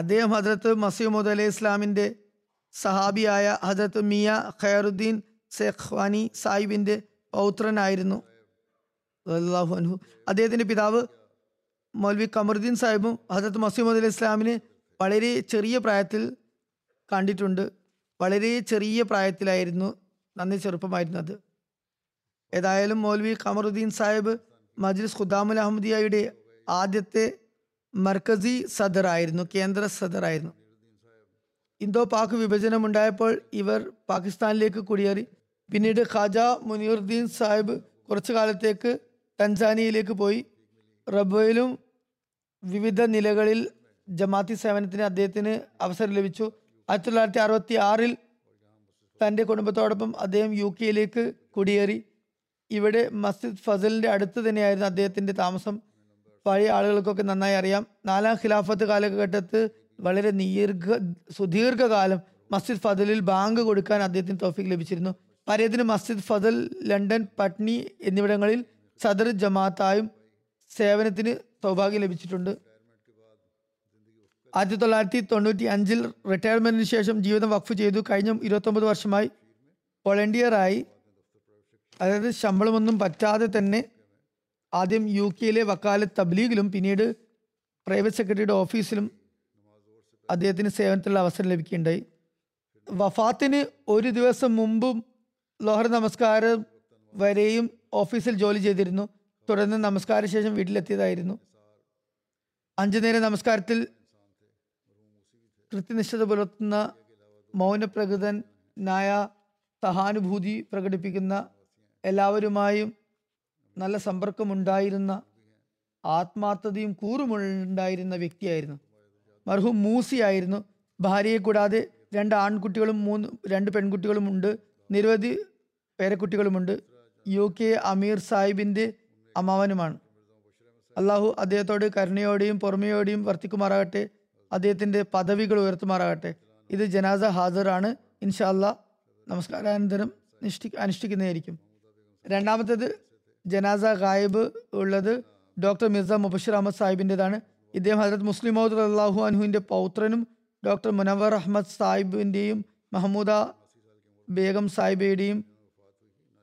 അദ്ദേഹം ഹദ്രത്ത് മസീഹ് മൗഊദ് അലൈഹി ഇസ്ലാമിൻ്റെ സഹാബിയായ ഹദ്രത്ത് മിയ ഖൈറുദ്ദീൻ സെഖ്വാനി സാഹിബിൻ്റെ പൗത്രനായിരുന്നു. അള്ളാഹു അൻഹു. അദ്ദേഹത്തിൻ്റെ പിതാവ് മൗലവി ഖമറുദ്ദീൻ സാഹിബും ഹസരത്ത് മസീമദ് അലി ഇസ്ലാമിന് വളരെ ചെറിയ പ്രായത്തിൽ കണ്ടിട്ടുണ്ട്. വളരെ ചെറിയ പ്രായത്തിലായിരുന്നു, നന്നേ ചെറുപ്പമായിരുന്നു അത്. ഏതായാലും മൗലവി ഖമറുദ്ദീൻ സാഹിബ് മജ്ലിസ് ഖുദാമുൽ അഹമ്മദിയയുടെ ആദ്യത്തെ മർക്കസി സദറായിരുന്നു, കേന്ദ്ര സദറായിരുന്നു. ഇന്തോ പാക് വിഭജനം ഉണ്ടായപ്പോൾ ഇവർ പാകിസ്ഥാനിലേക്ക് കുടിയേറി. പിന്നീട് ഖാജ മുനീറുദ്ദീൻ സാഹിബ് കുറച്ചു കാലത്തേക്ക് തൻസാനിയയിലേക്ക് പോയി. റബ്വയിലും വിവിധ നിലകളിൽ ജമാഅത്തി സേവനത്തിന് അദ്ദേഹത്തിന് അവസരം ലഭിച്ചു. ആയിരത്തി തൊള്ളായിരത്തി അറുപത്തി ആറിൽ തൻ്റെ കുടുംബത്തോടൊപ്പം അദ്ദേഹം യു കെയിലേക്ക് കുടിയേറി. ഇവിടെ മസ്ജിദ് ഫസലിൻ്റെ അടുത്ത് തന്നെയായിരുന്നു അദ്ദേഹത്തിൻ്റെ താമസം. പഴയ ആളുകൾക്കൊക്കെ നന്നായി അറിയാം, നാലാം ഖിലാഫത്ത് കാലഘട്ടത്ത് വളരെ ദീർഘ സുദീർഘകാലം മസ്ജിദ് ഫസലിൽ ബാങ്ക് കൊടുക്കാൻ അദ്ദേഹത്തിന് തൗഫീഖ് ലഭിച്ചിരുന്നു. പരേതിന് മസ്ജിദ് ഫസൽ, ലണ്ടൻ, പട്നി എന്നിവിടങ്ങളിൽ സദർ ജമാഅത്തായും സേവനത്തിന് സൗഭാഗ്യം ലഭിച്ചിട്ടുണ്ട്. ആയിരത്തി തൊള്ളായിരത്തി തൊണ്ണൂറ്റി അഞ്ചിൽ റിട്ടയർമെന്റിന് ശേഷം ജീവിതം വഖഫ് ചെയ്തു. കഴിഞ്ഞ ഇരുപത്തൊമ്പത് വർഷമായി വോളണ്ടിയറായി, അതായത് ശമ്പളമൊന്നും പറ്റാതെ തന്നെ ആദ്യം യു കെയിലെ വക്കാലത്ത് തബ്ലീഗിലും പിന്നീട് പ്രൈവറ്റ് സെക്രട്ടറിയുടെ ഓഫീസിലും അദ്ദേഹത്തിന് സേവനത്തിലുള്ള അവസരം ലഭിക്കുകയുണ്ടായി. വഫാത്തിന് ഒരു ദിവസം മുമ്പും ലോഹർ നമസ്കാരം വരെയും ഓഫീസിൽ ജോലി ചെയ്തിരുന്നു. തുടർന്ന് നമസ്കാര ശേഷം വീട്ടിലെത്തിയതായിരുന്നു. അഞ്ചു നേരം നമസ്കാരത്തിൽ കൃത്യനിഷ്ഠത പുലർത്തുന്ന മൗനപ്രകൃതനായ, സഹാനുഭൂതി പ്രകടിപ്പിക്കുന്ന, എല്ലാവരുമായും നല്ല സമ്പർക്കമുണ്ടായിരുന്ന, ആത്മാർത്ഥതയും കൂറുമുണ്ടായിരുന്ന വ്യക്തിയായിരുന്നു. മർഹൂം മൂസിയായിരുന്നു. ഭാര്യയെ കൂടാതെ രണ്ട് ആൺകുട്ടികളും മൂന്ന് രണ്ട് പെൺകുട്ടികളുമുണ്ട്. നിരവധി പേരക്കുട്ടികളുമുണ്ട്. യു കെ അമീർ സാഹിബിൻ്റെ അമ്മാവനുമാണ്. അള്ളാഹു അദ്ദേഹത്തോട് കരുണയോടെയും പൊറുമയോടെയും വർത്തിക്കുമാറാകട്ടെ. അദ്ദേഹത്തിൻ്റെ പദവികൾ ഉയർത്തുമാറാകട്ടെ. ഇത് ജനാസ ഹാജറാണ്, ഇൻഷാ അല്ലാഹ് നമസ്കാരാനന്തരം അനുഷ്ഠി അനുഷ്ഠിക്കുന്നതായിരിക്കും. രണ്ടാമത്തേത് ജനാസ ഗായിബ് ഉള്ളത് ഡോക്ടർ മിർസ മുബഷിർ അഹമ്മദ് സാഹിബിൻ്റെതാണ്. ഇദ്ദേഹം ഹജറത്ത് മുസ്ലിം മൗദ് റളിയല്ലാഹു അൻഹുവിൻ്റെ പൗത്രനും ഡോക്ടർ മുനവർ അഹമ്മദ് സാഹിബിൻ്റെയും മഹമൂദ ബേഗം സാഹിബയുടെയും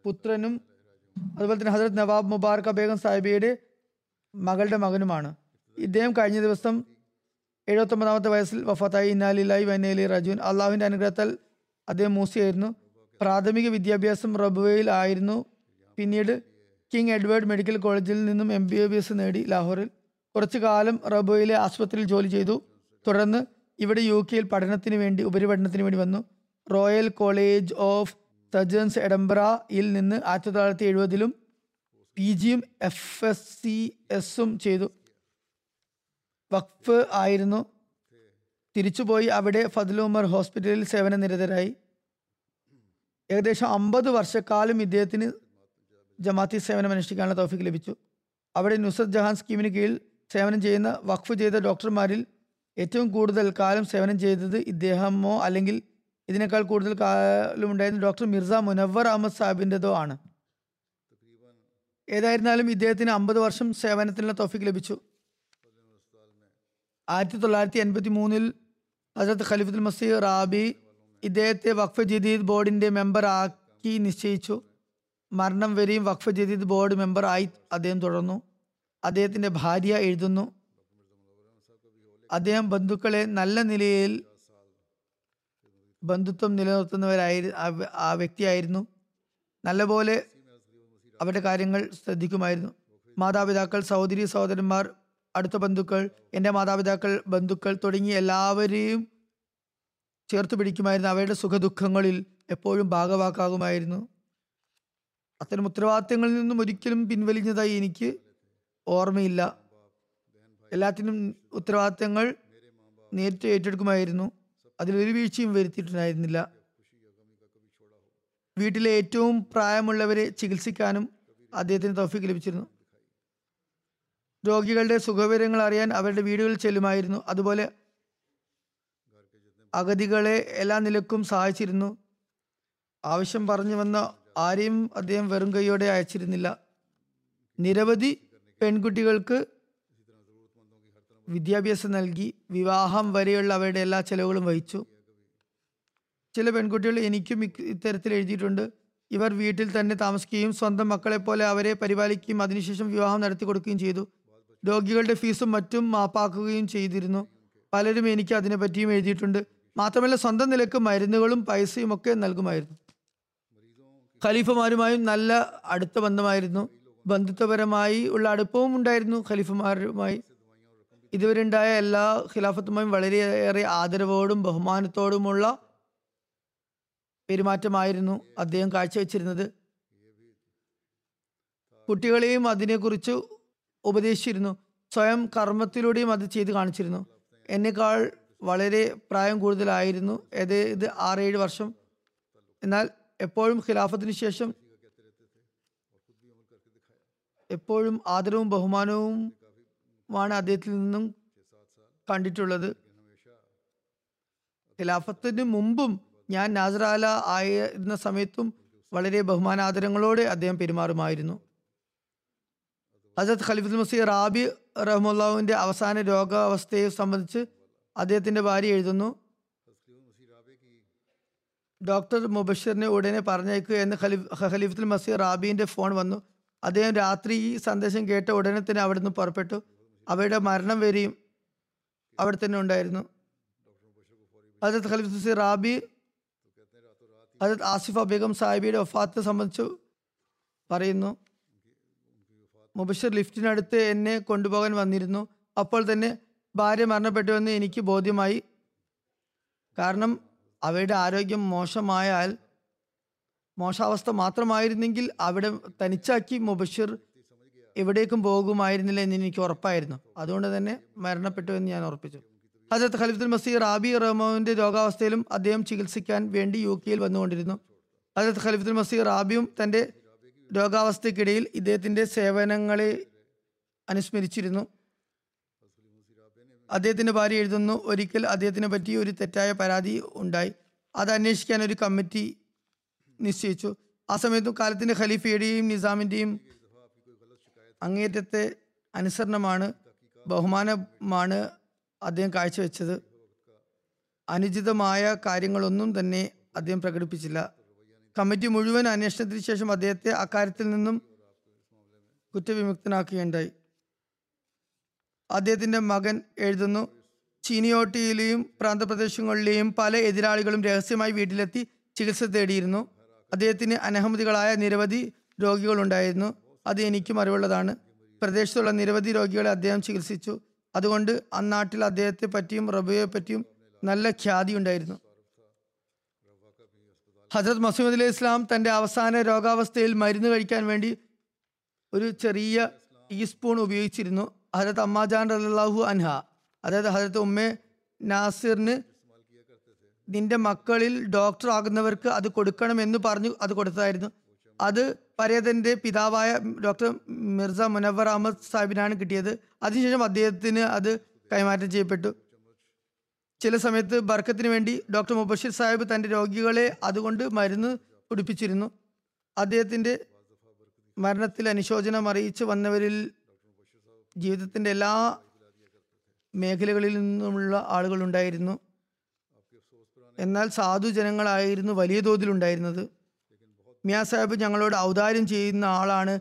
പുത്രനും അതുപോലെ തന്നെ ഹജറത്ത് നവാബ് മുബാറക്ക ബേഗം സാഹിബയുടെ മകളുടെ മകനുമാണ്. ഇദ്ദേഹം കഴിഞ്ഞ ദിവസം എഴുപത്തൊമ്പതാമത്തെ വയസ്സിൽ വഫാത്തായി. ഇന്നാ ലില്ലാഹി വ ഇന്നാ ഇലൈഹി റാജിഊൻ. അള്ളാഹുവിൻ്റെ അനുഗ്രഹത്താൽ അദ്ദേഹം മൂസിയായിരുന്നു. പ്രാഥമിക വിദ്യാഭ്യാസം റബ്വയിൽ ആയിരുന്നു. പിന്നീട് കിങ് എഡ്വേർഡ് മെഡിക്കൽ കോളേജിൽ നിന്നും എം ബി ബി എസ് നേടി ലാഹോറിൽ. കുറച്ചു കാലം റബ്വയിലെ ആശുപത്രിയിൽ ജോലി ചെയ്തു. തുടർന്ന് ഇവിടെ യു കെയിൽ പഠനത്തിന് വേണ്ടി ഉപരിപഠനത്തിന് വേണ്ടി വന്നു. റോയൽ കോളേജ് ഓഫ് സർജൻസ് എഡംബ്രയിൽ നിന്ന് ആയിരത്തി തൊള്ളായിരത്തി എഴുപതിലും പി ജിയും എഫ് എസ് സി എസും ചെയ്തു. വഖഫ് ആയിരുന്നു. തിരിച്ചുപോയി അവിടെ ഫദ്ൽ ഉമർ ഹോസ്പിറ്റലിൽ സേവന നിരതരായി. ഏകദേശം അമ്പത് വർഷക്കാലം ഇദ്ദേഹത്തിന് ജമാഅത്തി സേവനം അനുഷ്ഠിക്കാനുള്ള തൗഫീഖ് ലഭിച്ചു. അവിടെ നുസ്രത്ത് ജഹാൻ സ്കീമിന് കീഴിൽ സേവനം ചെയ്യുന്ന വഖഫ് ചെയ്ത ഡോക്ടർമാരിൽ ഏറ്റവും കൂടുതൽ കാലം സേവനം ചെയ്തത് ഇദ്ദേഹമോ അല്ലെങ്കിൽ ഇതിനേക്കാൾ കൂടുതൽ കാലം ഉണ്ടായിരുന്ന ഡോക്ടർ മിർസ മുനവർ അഹമ്മദ് സാഹിബിൻ്റെതോ ആണ്. ഏതായിരുന്നാലും ഇദ്ദേഹത്തിന് അമ്പത് വർഷം സേവനത്തിനുള്ള തൗഫീഖ് ലഭിച്ചു. ആയിരത്തി തൊള്ളായിരത്തി എൺപത്തി മൂന്നിൽ ഹസരത്ത് ഖലീഫത്തുൽ മസീഹ് റാബി ഇദ്ദേഹത്തെ വഖഫ് ജദീദ് ബോർഡിൻ്റെ മെമ്പർ ആക്കി നിശ്ചയിച്ചു. മരണം വരെയും വഖഫ് ജദീദ് ബോർഡ് മെമ്പർ ആയി അദ്ദേഹം തുടർന്നു. അദ്ദേഹത്തിൻ്റെ ഭാര്യ എഴുതുന്നു, അദ്ദേഹം ബന്ധുക്കളെ നല്ല നിലയിൽ ബന്ധുത്വം നിലനിർത്തുന്നവരായി ആ വ്യക്തിയായിരുന്നു. നല്ലപോലെ അവരുടെ കാര്യങ്ങൾ ശ്രദ്ധിക്കുമായിരുന്നു. മാതാപിതാക്കൾ, സഹോദരി സഹോദരന്മാർ, അടുത്ത ബന്ധുക്കൾ, എൻ്റെ മാതാപിതാക്കൾ, ബന്ധുക്കൾ തുടങ്ങി എല്ലാവരെയും ചേർത്ത് പിടിക്കുമായിരുന്നു. അവരുടെ സുഖദുഃഖങ്ങളിൽ എപ്പോഴും ഭാഗവാക്കാകുമായിരുന്നു. അത്തരം ഉത്തരവാദിത്തങ്ങളിൽ നിന്നും ഒരിക്കലും പിൻവലിഞ്ഞതായി എനിക്ക് ഓർമ്മയില്ല. എല്ലാത്തിനും ഉത്തരവാദിത്തങ്ങൾ നേരിട്ട് ഏറ്റെടുക്കുമായിരുന്നു. അതിലൊരു വീഴ്ചയും വരുത്തിയിട്ടുണ്ടായിരുന്നില്ല. വീട്ടിലെ ഏറ്റവും പ്രായമുള്ളവരെ ചികിത്സിക്കാനും അദ്ദേഹത്തിന് തൗഫീഖ് ലഭിച്ചിരുന്നു. രോഗികളുടെ സുഖവിവരങ്ങൾ അറിയാൻ അവരുടെ വീടുകളിൽ ചെല്ലുമായിരുന്നു. അതുപോലെ അഗതികളെ എല്ലാ നിലക്കും സഹായിച്ചിരുന്നു. ആവശ്യം പറഞ്ഞു വന്ന ആരെയും അദ്ദേഹം വെറും കൈയോടെ അയച്ചിരുന്നില്ല. നിരവധി പെൺകുട്ടികൾക്ക് വിദ്യാഭ്യാസം നൽകി. വിവാഹം വരെയുള്ള അവരുടെ എല്ലാ ചെലവുകളും വഹിച്ചു. ചില പെൺകുട്ടികൾ എനിക്കും ഇത്തരത്തിൽ എഴുതിയിട്ടുണ്ട്. ഇവർ വീട്ടിൽ തന്നെ താമസിക്കുകയും സ്വന്തം മക്കളെപ്പോലെ അവരെ പരിപാലിക്കുകയും അതിനുശേഷം വിവാഹം നടത്തി കൊടുക്കുകയും ചെയ്തു. രോഗികളുടെ ഫീസും മറ്റും മാപ്പാക്കുകയും ചെയ്തിരുന്നു. പലരും എനിക്ക് അതിനെപ്പറ്റിയും എഴുതിയിട്ടുണ്ട്. മാത്രമല്ല സ്വന്തം നിലക്ക് മരുന്നുകളും പൈസയും ഒക്കെ നൽകുമായിരുന്നു. ഖലീഫമാരുമായും നല്ല അടുത്ത ബന്ധമായിരുന്നു. ബന്ധുത്വപരമായി ഉള്ള അടുപ്പവും ഉണ്ടായിരുന്നു ഖലീഫമാരുമായി. ഇതുവരെ ഉണ്ടായ എല്ലാ ഖിലാഫത്തുമായും വളരെയേറെ ആദരവോടും ബഹുമാനത്തോടുമുള്ള പെരുമാറ്റമായിരുന്നു അദ്ദേഹം കാഴ്ചവെച്ചിരുന്നത്. കുട്ടികളെയും അതിനെക്കുറിച്ച് ഉപദേശിച്ചിരുന്നു. സ്വയം കർമ്മത്തിലൂടെയും അത് ചെയ്ത് കാണിച്ചിരുന്നു. എന്നേക്കാൾ വളരെ പ്രായം കൂടുതലായിരുന്നു, ഏതായത് ആറേഴ് വർഷം. എന്നാൽ എപ്പോഴും ഖിലാഫത്തിന് ശേഷം എപ്പോഴും ആദരവും ബഹുമാനവുമാണ് അദ്ദേഹത്തിൽ നിന്നും കണ്ടിട്ടുള്ളത്. ഖിലാഫത്തിന് മുമ്പും ഞാൻ നാസറാല ആയിരുന്ന സമയത്തും വളരെ ബഹുമാനാദരങ്ങളോടെ അദ്ദേഹം പെരുമാറുമായിരുന്നു. ഹസരത്ത് ഖലീഫുൽ മസീഹ് റാബി റഹ്മുല്ലാഹുവിൻ്റെ അവസാന രോഗാവസ്ഥയെ സംബന്ധിച്ച് അദ്ദേഹത്തിൻ്റെ ഭാര്യ എഴുതുന്നു. ഡോക്ടർ മുബഷിറിനെ ഉടനെ പറഞ്ഞയക്കുക എന്ന് ഖലീഫ് ഖലീഫുൽ മസീഹ് റാബിൻ്റെ ഫോൺ വന്നു. അദ്ദേഹം രാത്രി ഈ സന്ദേശം കേട്ട ഉടനെ തന്നെ അവിടെ നിന്ന് പുറപ്പെട്ടു. അവരുടെ മരണം വരെയും അവിടെ തന്നെ ഉണ്ടായിരുന്നു. ഹസരത്ത് ഖലീഫുൽ മസീഹ് റാബി ഹസരത്ത് ആസിഫ ബേഗം സാഹിബിയുടെ വഫാത്തെ സംബന്ധിച്ച് പറയുന്നു. മുബഷിർ ലിഫ്റ്റിനടുത്ത് എന്നെ കൊണ്ടുപോകാൻ വന്നിരുന്നു. അപ്പോൾ തന്നെ ഭാര്യ മരണപ്പെട്ടുവെന്ന് എനിക്ക് ബോധ്യമായി. കാരണം അവരുടെ ആരോഗ്യം മോശമായാൽ മോശാവസ്ഥ മാത്രമായിരുന്നെങ്കിൽ അവിടെ തനിച്ചാക്കി മുബഷിർ എവിടേക്കും പോകുമായിരുന്നില്ല എന്ന് എനിക്ക് ഉറപ്പായിരുന്നു. അതുകൊണ്ട് തന്നെ മരണപ്പെട്ടു എന്ന് ഞാൻ ഉറപ്പിച്ചു. ഹസരത്ത് ഖലീഫുൽ മസീഹ് റാബി റഹ്മുവിൻ്റെ രോഗാവസ്ഥയിലും അദ്ദേഹം ചികിത്സിക്കാൻ വേണ്ടി യു കെയിൽ വന്നുകൊണ്ടിരുന്നു. ഹസരത്ത് ഖലീഫുൽ മസീഹ് റാബിയും തൻ്റെ രോഗാവസ്ഥയ്ക്കിടയിൽ ഇദ്ദേഹത്തിൻ്റെ സേവനങ്ങളെ അനുസ്മരിച്ചിരുന്നു. അദ്ദേഹത്തിൻ്റെ ഭാര്യ എഴുതുന്നു, ഒരിക്കൽ അദ്ദേഹത്തിനെ പറ്റി ഒരു തെറ്റായ പരാതി ഉണ്ടായി. അത് അന്വേഷിക്കാൻ ഒരു കമ്മിറ്റി നിശ്ചയിച്ചു. ആ സമയത്തും കാലത്തിൻ്റെ ഖലീഫയുടെയും നിസാമിൻ്റെയും അങ്ങേറ്റത്തെ അനുസരണമാണ് ബഹുമാനമാണ് അദ്ദേഹം കാഴ്ചവെച്ചത്. അനുചിതമായ കാര്യങ്ങളൊന്നും തന്നെ അദ്ദേഹം പ്രകടിപ്പിച്ചില്ല. കമ്മിറ്റി മുഴുവൻ അന്വേഷണത്തിന് ശേഷം അദ്ദേഹത്തെ അക്കാര്യത്തിൽ നിന്നും കുറ്റവിമുക്തനാക്കുകയുണ്ടായി. അദ്ദേഹത്തിൻ്റെ മകൻ എഴുതുന്നു, ചീനിയോട്ടിയിലെയും പ്രാന്തപ്രദേശങ്ങളിലെയും പല എതിരാളികളും രഹസ്യമായി വീട്ടിലെത്തി ചികിത്സ തേടിയിരുന്നു. അദ്ദേഹത്തിന് അനഹമതികളായ നിരവധി രോഗികളുണ്ടായിരുന്നു. അത് എനിക്കും അറിവുള്ളതാണ്. പ്രദേശത്തുള്ള നിരവധി രോഗികളെ അദ്ദേഹം ചികിത്സിച്ചു. അതുകൊണ്ട് അന്നാട്ടിൽ അദ്ദേഹത്തെ പറ്റിയും റബിയെ പറ്റിയും നല്ല ഖ്യാതി ഉണ്ടായിരുന്നു. ഹസ്രത്ത് മസീഹ് അലൈഹി ഇസ്ലാം തൻ്റെ അവസാന രോഗാവസ്ഥയിൽ മരുന്ന് കഴിക്കാൻ വേണ്ടി ഒരു ചെറിയ ടീസ്പൂൺ ഉപയോഗിച്ചിരുന്നു. ഹസ്രത്ത് അമ്മാജാൻ റളിയല്ലാഹു അൻഹ, അതായത് ഹസ്രത്ത് ഉമ്മേ നാസിറിന്, നിന്റെ മക്കളിൽ ഡോക്ടർ ആകുന്നവർക്ക് അത് കൊടുക്കണമെന്ന് പറഞ്ഞു അത് കൊടുത്തതായിരുന്നു. അത് പരേതൻ്റെ പിതാവായ ഡോക്ടർ മിർസ മുനവ്വർ അഹമ്മദ് സാഹിബിനാണ് കിട്ടിയത്. അതിനുശേഷം അദ്ദേഹത്തിന് അത് കൈമാറ്റം ചെയ്യപ്പെട്ടു. ചില സമയത്ത് ബർക്കത്തിന് വേണ്ടി ഡോക്ടർ മുബഷിർ സാഹിബ് തൻ്റെ രോഗികളെ അതുകൊണ്ട് മരുന്ന് കുടിപ്പിച്ചിരുന്നു. അദ്ദേഹത്തിൻ്റെ മരണത്തിൽ അനുശോചനം അറിയിച്ചു വന്നവരിൽ ജീവിതത്തിൻ്റെ എല്ലാ മേഖലകളിൽ നിന്നുമുള്ള ആളുകളുണ്ടായിരുന്നു. എന്നാൽ സാധു ജനങ്ങളായിരുന്നു വലിയ തോതിലുണ്ടായിരുന്നത്. മിയാ സാഹിബ് ഞങ്ങളോട് ഔദാര്യം ചെയ്യുന്ന ആളാണ്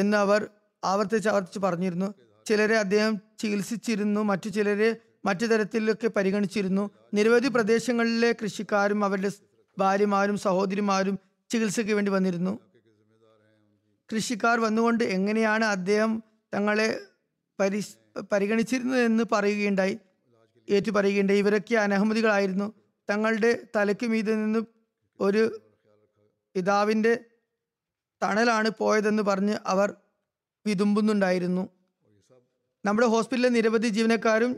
എന്ന് അവർ ആവർത്തിച്ച് ആവർത്തിച്ച് പറഞ്ഞിരുന്നു. ചിലരെ അദ്ദേഹം ചികിത്സിച്ചിരുന്നു, മറ്റു ചിലരെ മറ്റു തരത്തിലൊക്കെ പരിഗണിച്ചിരുന്നു. നിരവധി പ്രദേശങ്ങളിലെ കൃഷിക്കാരും അവരുടെ ഭാര്യമാരും സഹോദരിമാരും ചികിത്സയ്ക്ക് വേണ്ടി വന്നിരുന്നു. കൃഷിക്കാർ വന്നുകൊണ്ട് എങ്ങനെയാണ് അദ്ദേഹം തങ്ങളെ പരി പരിഗണിച്ചിരുന്നതെന്ന് പറയുകയുണ്ടായി, ഏറ്റു പറയുകയുണ്ടായി. ഇവരൊക്കെ അനഹമതികളായിരുന്നു. തങ്ങളുടെ തലയ്ക്ക് മീതെ നിന്ന് ഒരു പിതാവിൻ്റെ തണലാണ് പോയതെന്ന് പറഞ്ഞ് അവർ വിതുമ്പുന്നുണ്ടായിരുന്നു. നമ്മുടെ ഹോസ്പിറ്റലിലെ നിരവധി ജീവനക്കാരും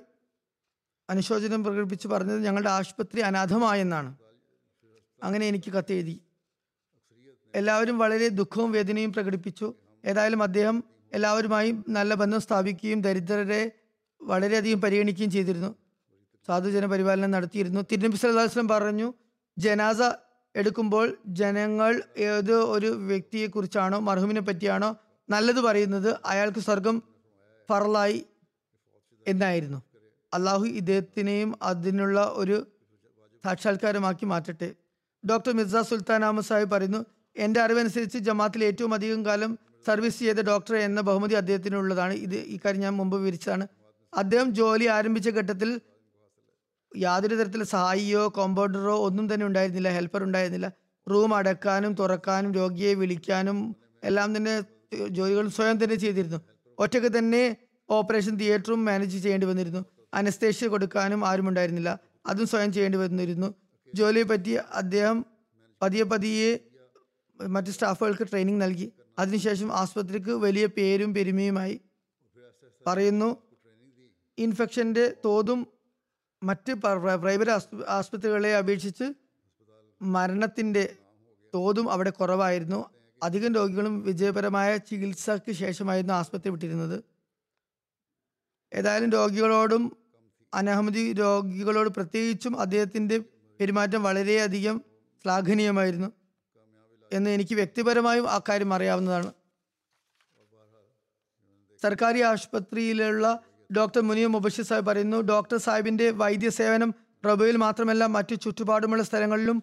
അനുശോചനം പ്രകടിപ്പിച്ച് പറഞ്ഞത് ഞങ്ങളുടെ ആശുപത്രി അനാഥമായെന്നാണ്. അങ്ങനെ എനിക്ക് കത്തെഴുതി. എല്ലാവരും വളരെ ദുഃഖവും വേദനയും പ്രകടിപ്പിച്ചു. ഏതായാലും അദ്ദേഹം എല്ലാവരുമായി നല്ല ബന്ധം സ്ഥാപിക്കുകയും ദരിദ്രരെ വളരെയധികം പരിഗണിക്കുകയും ചെയ്തിരുന്നു. സാധുജന പരിപാലനം നടത്തിയിരുന്നു. തിരുനബി സല്ലല്ലാഹു അലൈഹി വസല്ലം പറഞ്ഞു, ജനാസ എടുക്കുമ്പോൾ ജനങ്ങൾ ഏതോ ഒരു വ്യക്തിയെക്കുറിച്ചാണോ മർഹൂമിനെ പറ്റിയാണോ നല്ലത് പറയുന്നത്, അയാൾക്ക് സ്വർഗം ഫർളായി എന്നായിരുന്നു. അള്ളാഹു ഇദ്ദേഹത്തിനെയും അതിനുള്ള ഒരു സാക്ഷാത്കാരമാക്കി മാറ്റട്ടെ. ഡോക്ടർ മിർസ സുൽത്താൻ അഹമ്മദ് സാഹിബ് പറയുന്നു, എൻ്റെ അറിവനുസരിച്ച് ജമാഅത്തിൽ ഏറ്റവും അധികം കാലം സർവീസ് ചെയ്ത ഡോക്ടറെ എന്ന ബഹുമതി അദ്ദേഹത്തിനുള്ളതാണ്. ഇത് ഇക്കാര്യം ഞാൻ മുമ്പ് വിവരിച്ചതാണ്. അദ്ദേഹം ജോലി ആരംഭിച്ച ഘട്ടത്തിൽ യാതൊരു തരത്തിൽ സഹായിയോ കോമ്പൗണ്ടറോ ഒന്നും തന്നെ ഉണ്ടായിരുന്നില്ല, ഹെൽപ്പർ ഉണ്ടായിരുന്നില്ല. റൂം അടക്കാനും തുറക്കാനും രോഗിയെ വിളിക്കാനും എല്ലാം തന്നെ ജോലികൾ സ്വയം തന്നെ ചെയ്തിരുന്നു. ഒറ്റയ്ക്ക് തന്നെ ഓപ്പറേഷൻ തിയേറ്ററും മാനേജ് ചെയ്യേണ്ടി വന്നിരുന്നു. അനസ്തേഷ്യ കൊടുക്കാനും ആരുമുണ്ടായിരുന്നില്ല, അതും സ്വയം ചെയ്യേണ്ടി വന്നിരുന്നു. ജോലിയെ പറ്റി അദ്ദേഹം പതിയെ പതിയെ മറ്റ് സ്റ്റാഫുകൾക്ക് ട്രെയിനിങ് നൽകി. അതിനുശേഷം ആസ്പത്രിക്ക് വലിയ പേരും പെരുമയുമായി. പറയുന്നു, ഇൻഫെക്ഷൻ്റെ തോതും മറ്റ് പ്രൈവറ്റ് ആസ്പത്രികളെ അപേക്ഷിച്ച് മരണത്തിൻ്റെ തോതും അവിടെ കുറവായിരുന്നു. അധികം രോഗികളും വിജയപരമായ ചികിത്സയ്ക്ക് ശേഷമായിരുന്നു ആസ്പത്രി വിട്ടിരുന്നത്. ഏതായാലും രോഗികളോടും അനഹമ്മദി രോഗികളോട് പ്രത്യേകിച്ചും അദ്ദേഹത്തിൻ്റെ പെരുമാറ്റം വളരെയധികം ശ്ലാഘനീയമായിരുന്നു എന്ന് എനിക്ക് വ്യക്തിപരമായും ആ കാര്യം അറിയാവുന്നതാണ്. സർക്കാർ ആശുപത്രിയിലുള്ള ഡോക്ടർ മുനീർ മുബഷിർ സാഹിബ് പറയുന്നു, ഡോക്ടർ സാഹിബിൻ്റെ വൈദ്യസേവനം റബയിൽ മാത്രമല്ല മറ്റു ചുറ്റുപാടുമുള്ള സ്ഥലങ്ങളിലും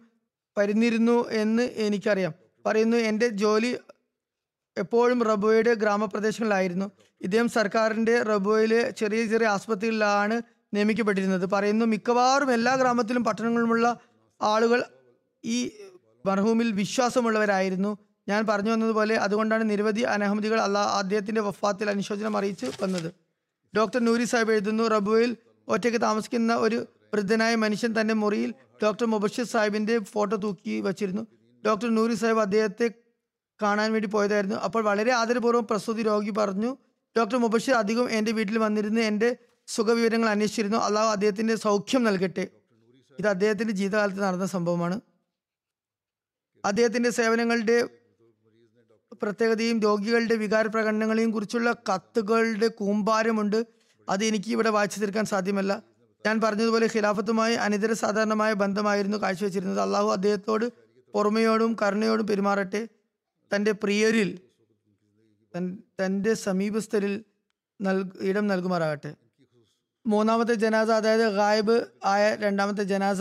പരിന്നിരുന്നു എന്ന് എനിക്കറിയാം. പറയുന്നു, എൻ്റെ ജോലി എപ്പോഴും റബോയുടെ ഗ്രാമപ്രദേശങ്ങളിലായിരുന്നു. ഇദ്ദേഹം സർക്കാരിൻ്റെ റബോയിലെ ചെറിയ ചെറിയ ആസ്പത്രികളിലാണ് നിയമിക്കപ്പെട്ടിരുന്നത്. പറയുന്നു, മിക്കവാറും എല്ലാ ഗ്രാമത്തിലും പട്ടണങ്ങളിലുമുള്ള ആളുകൾ ഈ മർഹൂമിൽ വിശ്വാസമുള്ളവരായിരുന്നു. ഞാൻ പറഞ്ഞു വന്നതുപോലെ അതുകൊണ്ടാണ് നിരവധി അനഹമ്മദികൾ അള്ളാഹ് അദ്ദേഹത്തിൻ്റെ വഫാത്തിൽ അനുശോചനം അറിയിച്ച് വന്നത്. ഡോക്ടർ നൂരി സാഹിബ് എഴുതുന്നു, റബോയിൽ ഒറ്റയ്ക്ക് താമസിക്കുന്ന ഒരു വൃദ്ധനായ മനുഷ്യൻ തൻ്റെ മുറിയിൽ ഡോക്ടർ മുബഷിർ സാഹിബിൻ്റെ ഫോട്ടോ തൂക്കി വച്ചിരുന്നു. ഡോക്ടർ നൂരി സാഹിബ് അദ്ദേഹത്തെ കാണാൻ വേണ്ടി പോയതായിരുന്നു. അപ്പോൾ വളരെ ആദരപൂർവ്വം പ്രസൂതി രോഗി പറഞ്ഞു, ഡോക്ടർ മുബഷിർ അധികം എൻ്റെ വീട്ടിൽ വന്നിരുന്ന് എൻ്റെ സുഖവിവരങ്ങൾ അന്വേഷിച്ചിരുന്നു. അള്ളാഹു അദ്ദേഹത്തിൻ്റെ സൗഖ്യം നൽകട്ടെ. ഇത് അദ്ദേഹത്തിൻ്റെ ജീവിതകാലത്ത് നടന്ന സംഭവമാണ്. അദ്ദേഹത്തിൻ്റെ സേവനങ്ങളുടെ പ്രത്യേകതയും രോഗികളുടെ വികാര പ്രകടനങ്ങളെയും കുറിച്ചുള്ള കത്തുകളുടെ കൂമ്പാരമുണ്ട്. അത് എനിക്ക് ഇവിടെ വായിച്ചു തീർക്കാൻ സാധ്യമല്ല. ഞാൻ പറഞ്ഞതുപോലെ ഖിലാഫത്തുമായി അനിതര സാധാരണമായ ബന്ധമായിരുന്നു കാഴ്ചവെച്ചിരുന്നത്. അള്ളാഹു അദ്ദേഹത്തോട് പൊറുമയോടും കരുണയോടും പെരുമാറട്ടെ. തൻ്റെ പ്രിയരിൽ തൻ്റെ സമീപസ്ഥരിൽ നൽ ഇടം നൽകുമാറാകട്ടെ. മൂന്നാമത്തെ ജനാസ, അതായത് ഗായബ് ആയ രണ്ടാമത്തെ ജനാസ,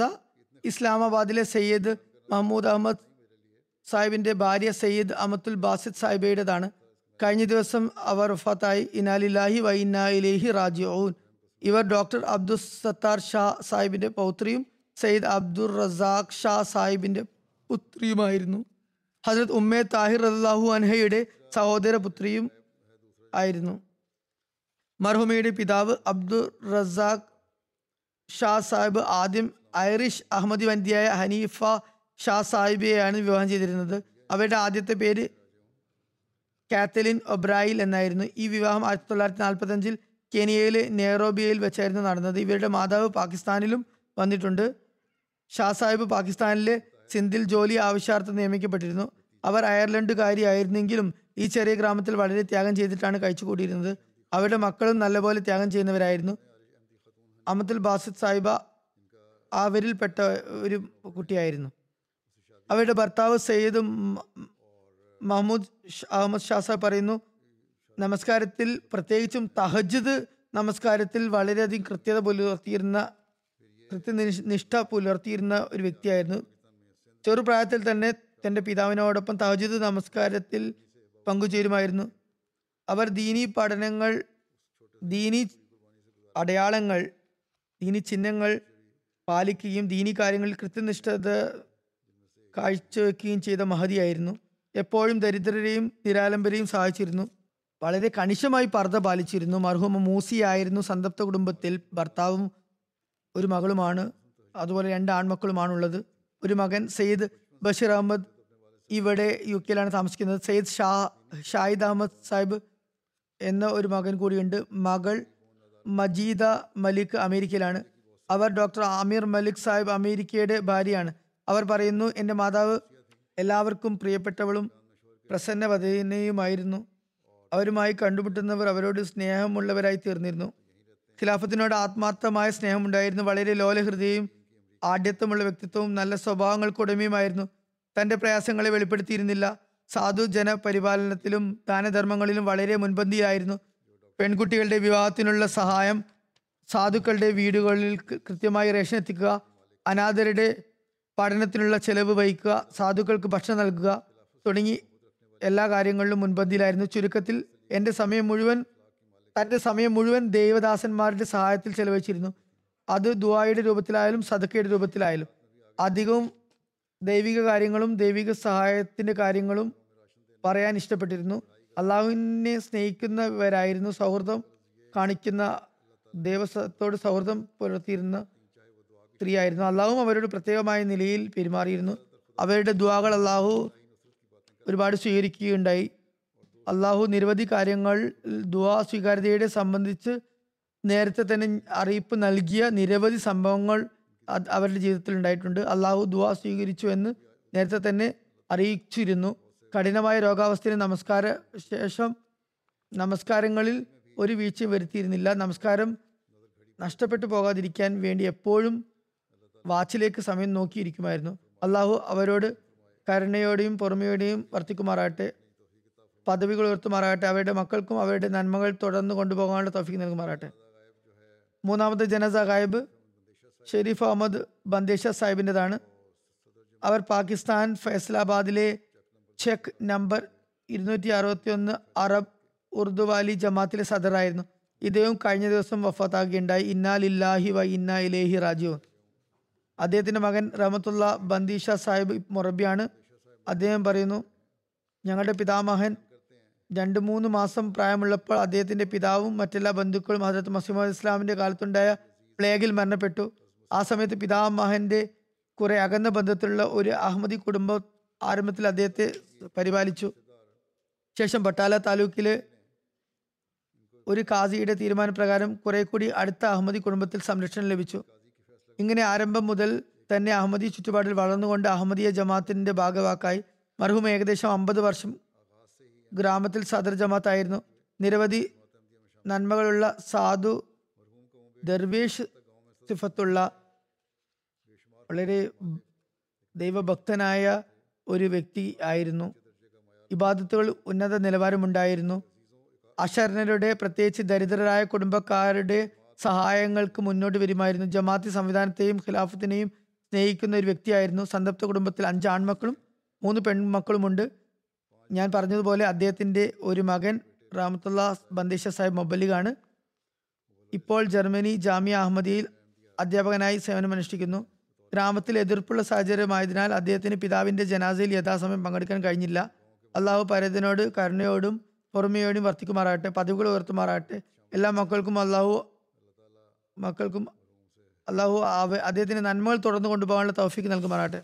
ഇസ്ലാമാബാദിലെ സയ്യിദ് മഹ്മൂദ് അഹമ്മദ് സാഹിബിൻ്റെ ഭാര്യ സയ്യിദ് അമത്തുൽ ബാസിദ് സാഹിബയുടേതാണ്. കഴിഞ്ഞ ദിവസം അവർ വഫാത്തായി. ഇന്നാ ലില്ലാഹി വ ഇന്നാ ഇലൈഹി റാജിഊൻ. ഇവർ ഡോക്ടർ അബ്ദുസ് സത്താർ ഷാ സാഹിബിൻ്റെ പൗത്രിയും സയ്യിദ് അബ്ദുൾ റസാഖ് ഷാ സാഹിബിൻ്റെ പുത്രിയുമായിരുന്നു. ഹസ്രത് ഉമ്മെ താഹിർ റളിയല്ലാഹു അൻഹയുടെ സഹോദര പുത്രിയും ആയിരുന്നു. മർഹൂമയുടെ പിതാവ് അബ്ദുൾ റസാഖ് ഷാ സാഹിബ് ആദ്യം ഐറിഷ് അഹമ്മദി വനിതയായ ഹനീഫ ഷാ സാഹിബിയെയാണ് വിവാഹം ചെയ്തിരുന്നത്. അവരുടെ ആദ്യത്തെ പേര് കാത്തലിൻ ഒബ്രായിൽ എന്നായിരുന്നു. ഈ വിവാഹം ആയിരത്തി തൊള്ളായിരത്തി നാൽപ്പത്തഞ്ചിൽ കെനിയയിലെ നെയ്റോബിയയിൽ വെച്ചായിരുന്നു നടന്നത്. ഇവരുടെ മാതാവ് പാകിസ്ഥാനിലും വന്നിട്ടുണ്ട്. ഷാ സാഹിബ് പാകിസ്ഥാനിലെ സിന്ധിൽ ജോലി ആവശ്യാർത്ഥം നിയമിക്കപ്പെട്ടിരുന്നു. അവർ അയർലൻഡുകാരിയായിരുന്നെങ്കിലും ഈ ചെറിയ ഗ്രാമത്തിൽ വളരെ ത്യാഗം ചെയ്തിട്ടാണ് കഴിച്ചുകൂടിയിരുന്നത്. അവരുടെ മക്കളും നല്ലപോലെ ത്യാഗം ചെയ്യുന്നവരായിരുന്നു. അമത്തുൽ ബാസിദ് സാഹിബ അവരിൽപ്പെട്ട ഒരു കുട്ടിയായിരുന്നു. അവരുടെ ഭർത്താവ് സയ്യിദ് മഹ്മൂദ് അഹമ്മദ് ഷാ സാഹിബ് പറയുന്നു, നമസ്കാരത്തിൽ പ്രത്യേകിച്ചും തഹജ്ജുദ് നമസ്കാരത്തിൽ വളരെയധികം കൃത്യത പുലർത്തിയിരുന്ന കൃത്യനിഷ്ഠ പുലർത്തിയിരുന്ന ഒരു വ്യക്തിയായിരുന്നു. ചെറുപ്രായത്തിൽ തന്നെ തൻ്റെ പിതാവിനോടൊപ്പം തഹജ്ജുദ് നമസ്കാരത്തിൽ പങ്കുചേരുമായിരുന്നു. അവർ ദീനി പഠനങ്ങൾ, ദീനി അടയാളങ്ങൾ, ദീനി ചിഹ്നങ്ങൾ പാലിക്കുകയും ദീനി കാര്യങ്ങളിൽ കൃത്യനിഷ്ഠത കാഴ്ചവെക്കുകയും ചെയ്ത മഹതിയായിരുന്നു. എപ്പോഴും ദരിദ്രരെയും നിരാലംബരെയും സഹായിച്ചിരുന്നു. വളരെ കണിശമായി പർദ്ദ പാലിച്ചിരുന്നു. മർഹൂമ മൂസിയായിരുന്നു. സന്തപ്ത കുടുംബത്തിൽ ഭർത്താവും ഒരു മകളുമാണ്. അതുപോലെ രണ്ട് ആൺമക്കളുമാണുള്ളത്. ഒരു മകൻ സയ്യിദ് ബഷീർ അഹമ്മദ് ഇവിടെ യു കെയിലാണ് താമസിക്കുന്നത്. സയ്യിദ് ഷാ ഷാഹിദ് അഹമ്മദ് സാഹിബ് എന്ന ഒരു മകൻ കൂടിയുണ്ട്. മകൾ മജീദ മലിക് അമേരിക്കയിലാണ്. അവർ ഡോക്ടർ ആമിർ മലിക് സാഹിബ് അമേരിക്കയുടെ ഭാര്യയാണ്. അവർ പറയുന്നു, എൻ്റെ മാതാവ് എല്ലാവർക്കും പ്രിയപ്പെട്ടവളും പ്രസന്നവദനയുമായിരുന്നു. അവരുമായി കണ്ടുമുട്ടുന്നവർ അവരോട് സ്നേഹമുള്ളവരായി തീർന്നിരുന്നു. ഖിലാഫത്തിനോട് ആത്മാർത്ഥമായ സ്നേഹമുണ്ടായിരുന്നു. വളരെ ലോലഹൃദയയും ആഢ്യത്വമുള്ള വ്യക്തിത്വവും നല്ല സ്വഭാവങ്ങൾക്കുടമയുമായിരുന്നു. തൻ്റെ പ്രയാസങ്ങളെ വെളിപ്പെടുത്തിയിരുന്നില്ല. സാധു ജനപരിപാലനത്തിലും ദാനധർമ്മങ്ങളിലും വളരെ മുൻപന്തിയായിരുന്നു. പെൺകുട്ടികളുടെ വിവാഹത്തിനുള്ള സഹായം, സാധുക്കളുടെ വീടുകളിൽ കൃത്യമായി റേഷൻ എത്തിക്കുക, അനാഥരുടെ പഠനത്തിനുള്ള ചെലവ് വഹിക്കുക, സാധുക്കൾക്ക് ഭക്ഷണം നൽകുക തുടങ്ങി എല്ലാ കാര്യങ്ങളിലും മുൻപന്തിയിലായിരുന്നു. ചുരുക്കത്തിൽ എൻ്റെ സമയം മുഴുവൻ തൻ്റെ സമയം മുഴുവൻ ദൈവദാസന്മാരുടെ സഹായത്തിൽ ചെലവഴിച്ചിരുന്നു. അത് ദുആയുടെ രൂപത്തിലായാലും സദഖയുടെ രൂപത്തിലായാലും. അധികവും ദൈവിക കാര്യങ്ങളും ദൈവിക സഹായത്തിൻ്റെ കാര്യങ്ങളും പറയാൻ ഇഷ്ടപ്പെട്ടിരുന്നു. അള്ളാഹുവിനെ സ്നേഹിക്കുന്നവരായിരുന്നു. സൗഹൃദം കാണിക്കുന്ന, ദൈവത്തോട് സൗഹൃദം പുലർത്തിയിരുന്ന സ്ത്രീയായിരുന്നു. അള്ളാഹും അവരോട് പ്രത്യേകമായ നിലയിൽ പെരുമാറിയിരുന്നു. അവരുടെ ദുആകൾ അള്ളാഹു ഒരുപാട് സ്വീകരിക്കുകയുണ്ടായി. അള്ളാഹു നിരവധി കാര്യങ്ങൾ ദുആ സ്വീകാര്യതയുടെ സംബന്ധിച്ച് നേരത്തെ തന്നെ അറിയിപ്പ് നൽകിയ നിരവധി സംഭവങ്ങൾ അവരുടെ ജീവിതത്തിൽ ഉണ്ടായിട്ടുണ്ട്. അള്ളാഹു ദുആ സ്വീകരിച്ചു എന്ന് നേരത്തെ തന്നെ അറിയിച്ചിരുന്നു. കഠിനമായ രോഗാവസ്ഥയിൽ നമസ്കാര ശേഷം നമസ്കാരങ്ങളിൽ ഒരു വീഴ്ച വരുത്തിയിരുന്നില്ല. നമസ്കാരം നഷ്ടപ്പെട്ടു പോകാതിരിക്കാൻ വേണ്ടി എപ്പോഴും വാച്ചിലേക്ക് സമയം നോക്കിയിരിക്കുമായിരുന്നു. അള്ളാഹു അവരോട് കരുണയോടെയും പൊറുമയോടെയും വർത്തിക്കുമാറാകട്ടെ, പദവികൾ ഉയർത്തുമാറാകട്ടെ, അവരുടെ മക്കൾക്കും അവരുടെ നന്മകൾ തുടർന്ന് കൊണ്ടുപോകാനുള്ള തൗഫീഖ് നൽകുമാറാകട്ടെ. മൂന്നാമത്തെ ജനസ ഗായിബ് ഷെരീഫ് അഹമ്മദ് ബന്ദേശ സാഹിബിൻ്റെതാണ്. അവർ പാകിസ്ഥാൻ ഫൈസലാബാദിലെ ചെക്ക് നമ്പർ ഇരുന്നൂറ്റി അറുപത്തി ഒന്ന് അറബ് ഉർദു വാലി ജമാഅത്തിലെ സദറായിരുന്നു. ഇദ്ദേഹം കഴിഞ്ഞ ദിവസം വഫാത്താകുകയുണ്ടായി. ഇന്നാ ലില്ലാഹി വ ഇന്നാ ഇലൈഹി റാജിഊൻ. അദ്ദേഹത്തിൻ്റെ മകൻ റഹ്മത്തുള്ള ബന്ദിഷ സാഹിബ് മൊറബിയാണ്. അദ്ദേഹം പറയുന്നു, ഞങ്ങളുടെ പിതാമഹൻ രണ്ട് മൂന്ന് മാസം പ്രായമുള്ളപ്പോൾ അദ്ദേഹത്തിൻ്റെ പിതാവും മറ്റെല്ലാ ബന്ധുക്കളും ഹദ്രത്ത് മസീഹ് ഇസ്ലാമിൻ്റെ കാലത്തുണ്ടായ പ്ലേഗിൽ മരണപ്പെട്ടു. ആ സമയത്ത് പിതാമഹൻ്റെ കുറെ അകന്ന ബന്ധത്തിലുള്ള ഒരു അഹമ്മദി കുടുംബം ആരംഭത്തിൽ അദ്ദേഹത്തെ പരിപാലിച്ചു. ശേഷം ബട്ടാല താലൂക്കിലെ ഒരു കാസിയുടെ തീരുമാനപ്രകാരം കുറെ കൂടി അടുത്ത അഹമ്മദി കുടുംബത്തിൽ സംരക്ഷണം ലഭിച്ചു. ഇങ്ങനെ ആരംഭം മുതൽ തന്നെ അഹമ്മദി ചുറ്റുപാടിൽ വളർന്നുകൊണ്ട് അഹമ്മദിയ ജമാഅത്തിൻ്റെ ഭാഗവാക്കായി. മർഹൂം ഏകദേശം അമ്പത് വർഷം ഗ്രാമത്തിൽ സദർ ജമാഅത്തായിരുന്നു. നിരവധി നന്മകളുള്ള സാധു ദർവേഷ് സിഫത്തുള്ള വളരെ ദൈവഭക്തനായ ഒരു വ്യക്തി ആയിരുന്നു. ഇബാദത്തുകൾ ഉന്നത നിലവാരമുണ്ടായിരുന്നു. അശരണരുടെ, പ്രത്യേകിച്ച് ദരിദ്രരായ കുടുംബക്കാരുടെ സഹായങ്ങൾക്ക് മുന്നോട്ട് വരുമായിരുന്നു. ജമാഅത്തി സംവിധാനത്തെയും ഖിലാഫത്തിനെയും സ്നേഹിക്കുന്ന ഒരു വ്യക്തിയായിരുന്നു. സന്തപ്ത കുടുംബത്തിൽ അഞ്ച് ആൺമക്കളും മൂന്ന് പെൺമക്കളുമുണ്ട്. ഞാൻ പറഞ്ഞതുപോലെ അദ്ദേഹത്തിൻ്റെ ഒരു മകൻ റഹ്മത്തുള്ള ബന്ദേശ സാഹിബ് മൊബലിഖാണ്. ഇപ്പോൾ ജർമ്മനി ജാമിയ അഹമ്മദിയിൽ അധ്യാപകനായി സേവനമനുഷ്ഠിക്കുന്നു. ഗ്രാമത്തിൽ എതിർപ്പുള്ള സാഹചര്യമായതിനാൽ അദ്ദേഹത്തിന് പിതാവിൻ്റെ ജനാസയിൽ യഥാസമയം പങ്കെടുക്കാൻ കഴിഞ്ഞില്ല. അള്ളാഹു പരേതനോട് കരുണയോടും പൊറുമയോടും വർത്തിക്കുമാറാകട്ടെ, പതിവുകൾ ഉയർത്തുമാറാകട്ടെ. എല്ലാ മക്കൾക്കും അള്ളാഹു മക്കൾക്കും അള്ളാഹു അവ അദ്ദേഹത്തിൻ്റെ നന്മകൾ തുടർന്ന് കൊണ്ടുപോകാനുള്ള തൗഫീഖ് നൽകുമാറാകട്ടെ.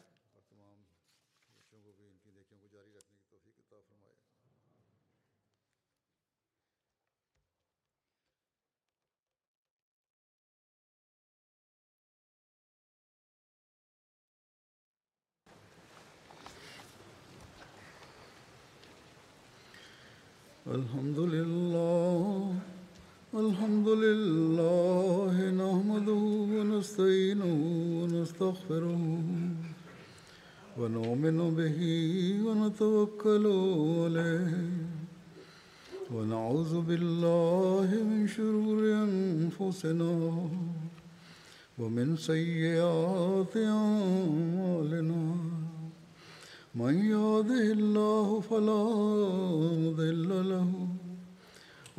Alhamdulillah, Alhamdulillah, nahmaduhu wa nasta'inuhu wa nastaghfiruhu wa nu'minu bihi wa natawakkalu alayhi wa na'udhu billahi min shururi anfusina wa min sayyi'ati a'malina. من يهده الله فلا مضل له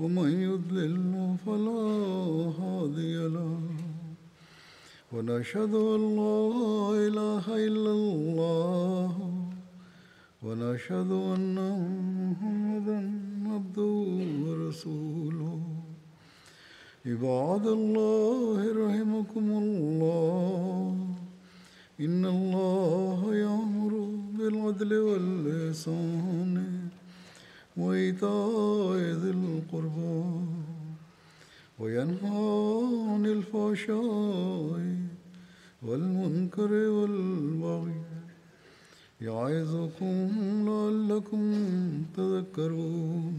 ومن يضلل فلا هادي له ونشهد أن لا إله إلا الله ونشهد أن محمدا عبده ورسوله عباد الله رحمكم الله إن الله يأمر بالعدل والإحسان وإيتاء ذي القربى وينهى عن الفحشاء والمنكر والبغي يعظكم لعلكم تذكرون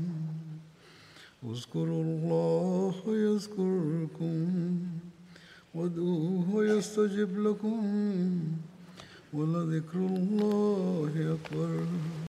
اذكروا الله يذكركم وادعوه يستجب لكم ولذكر الله أكبر.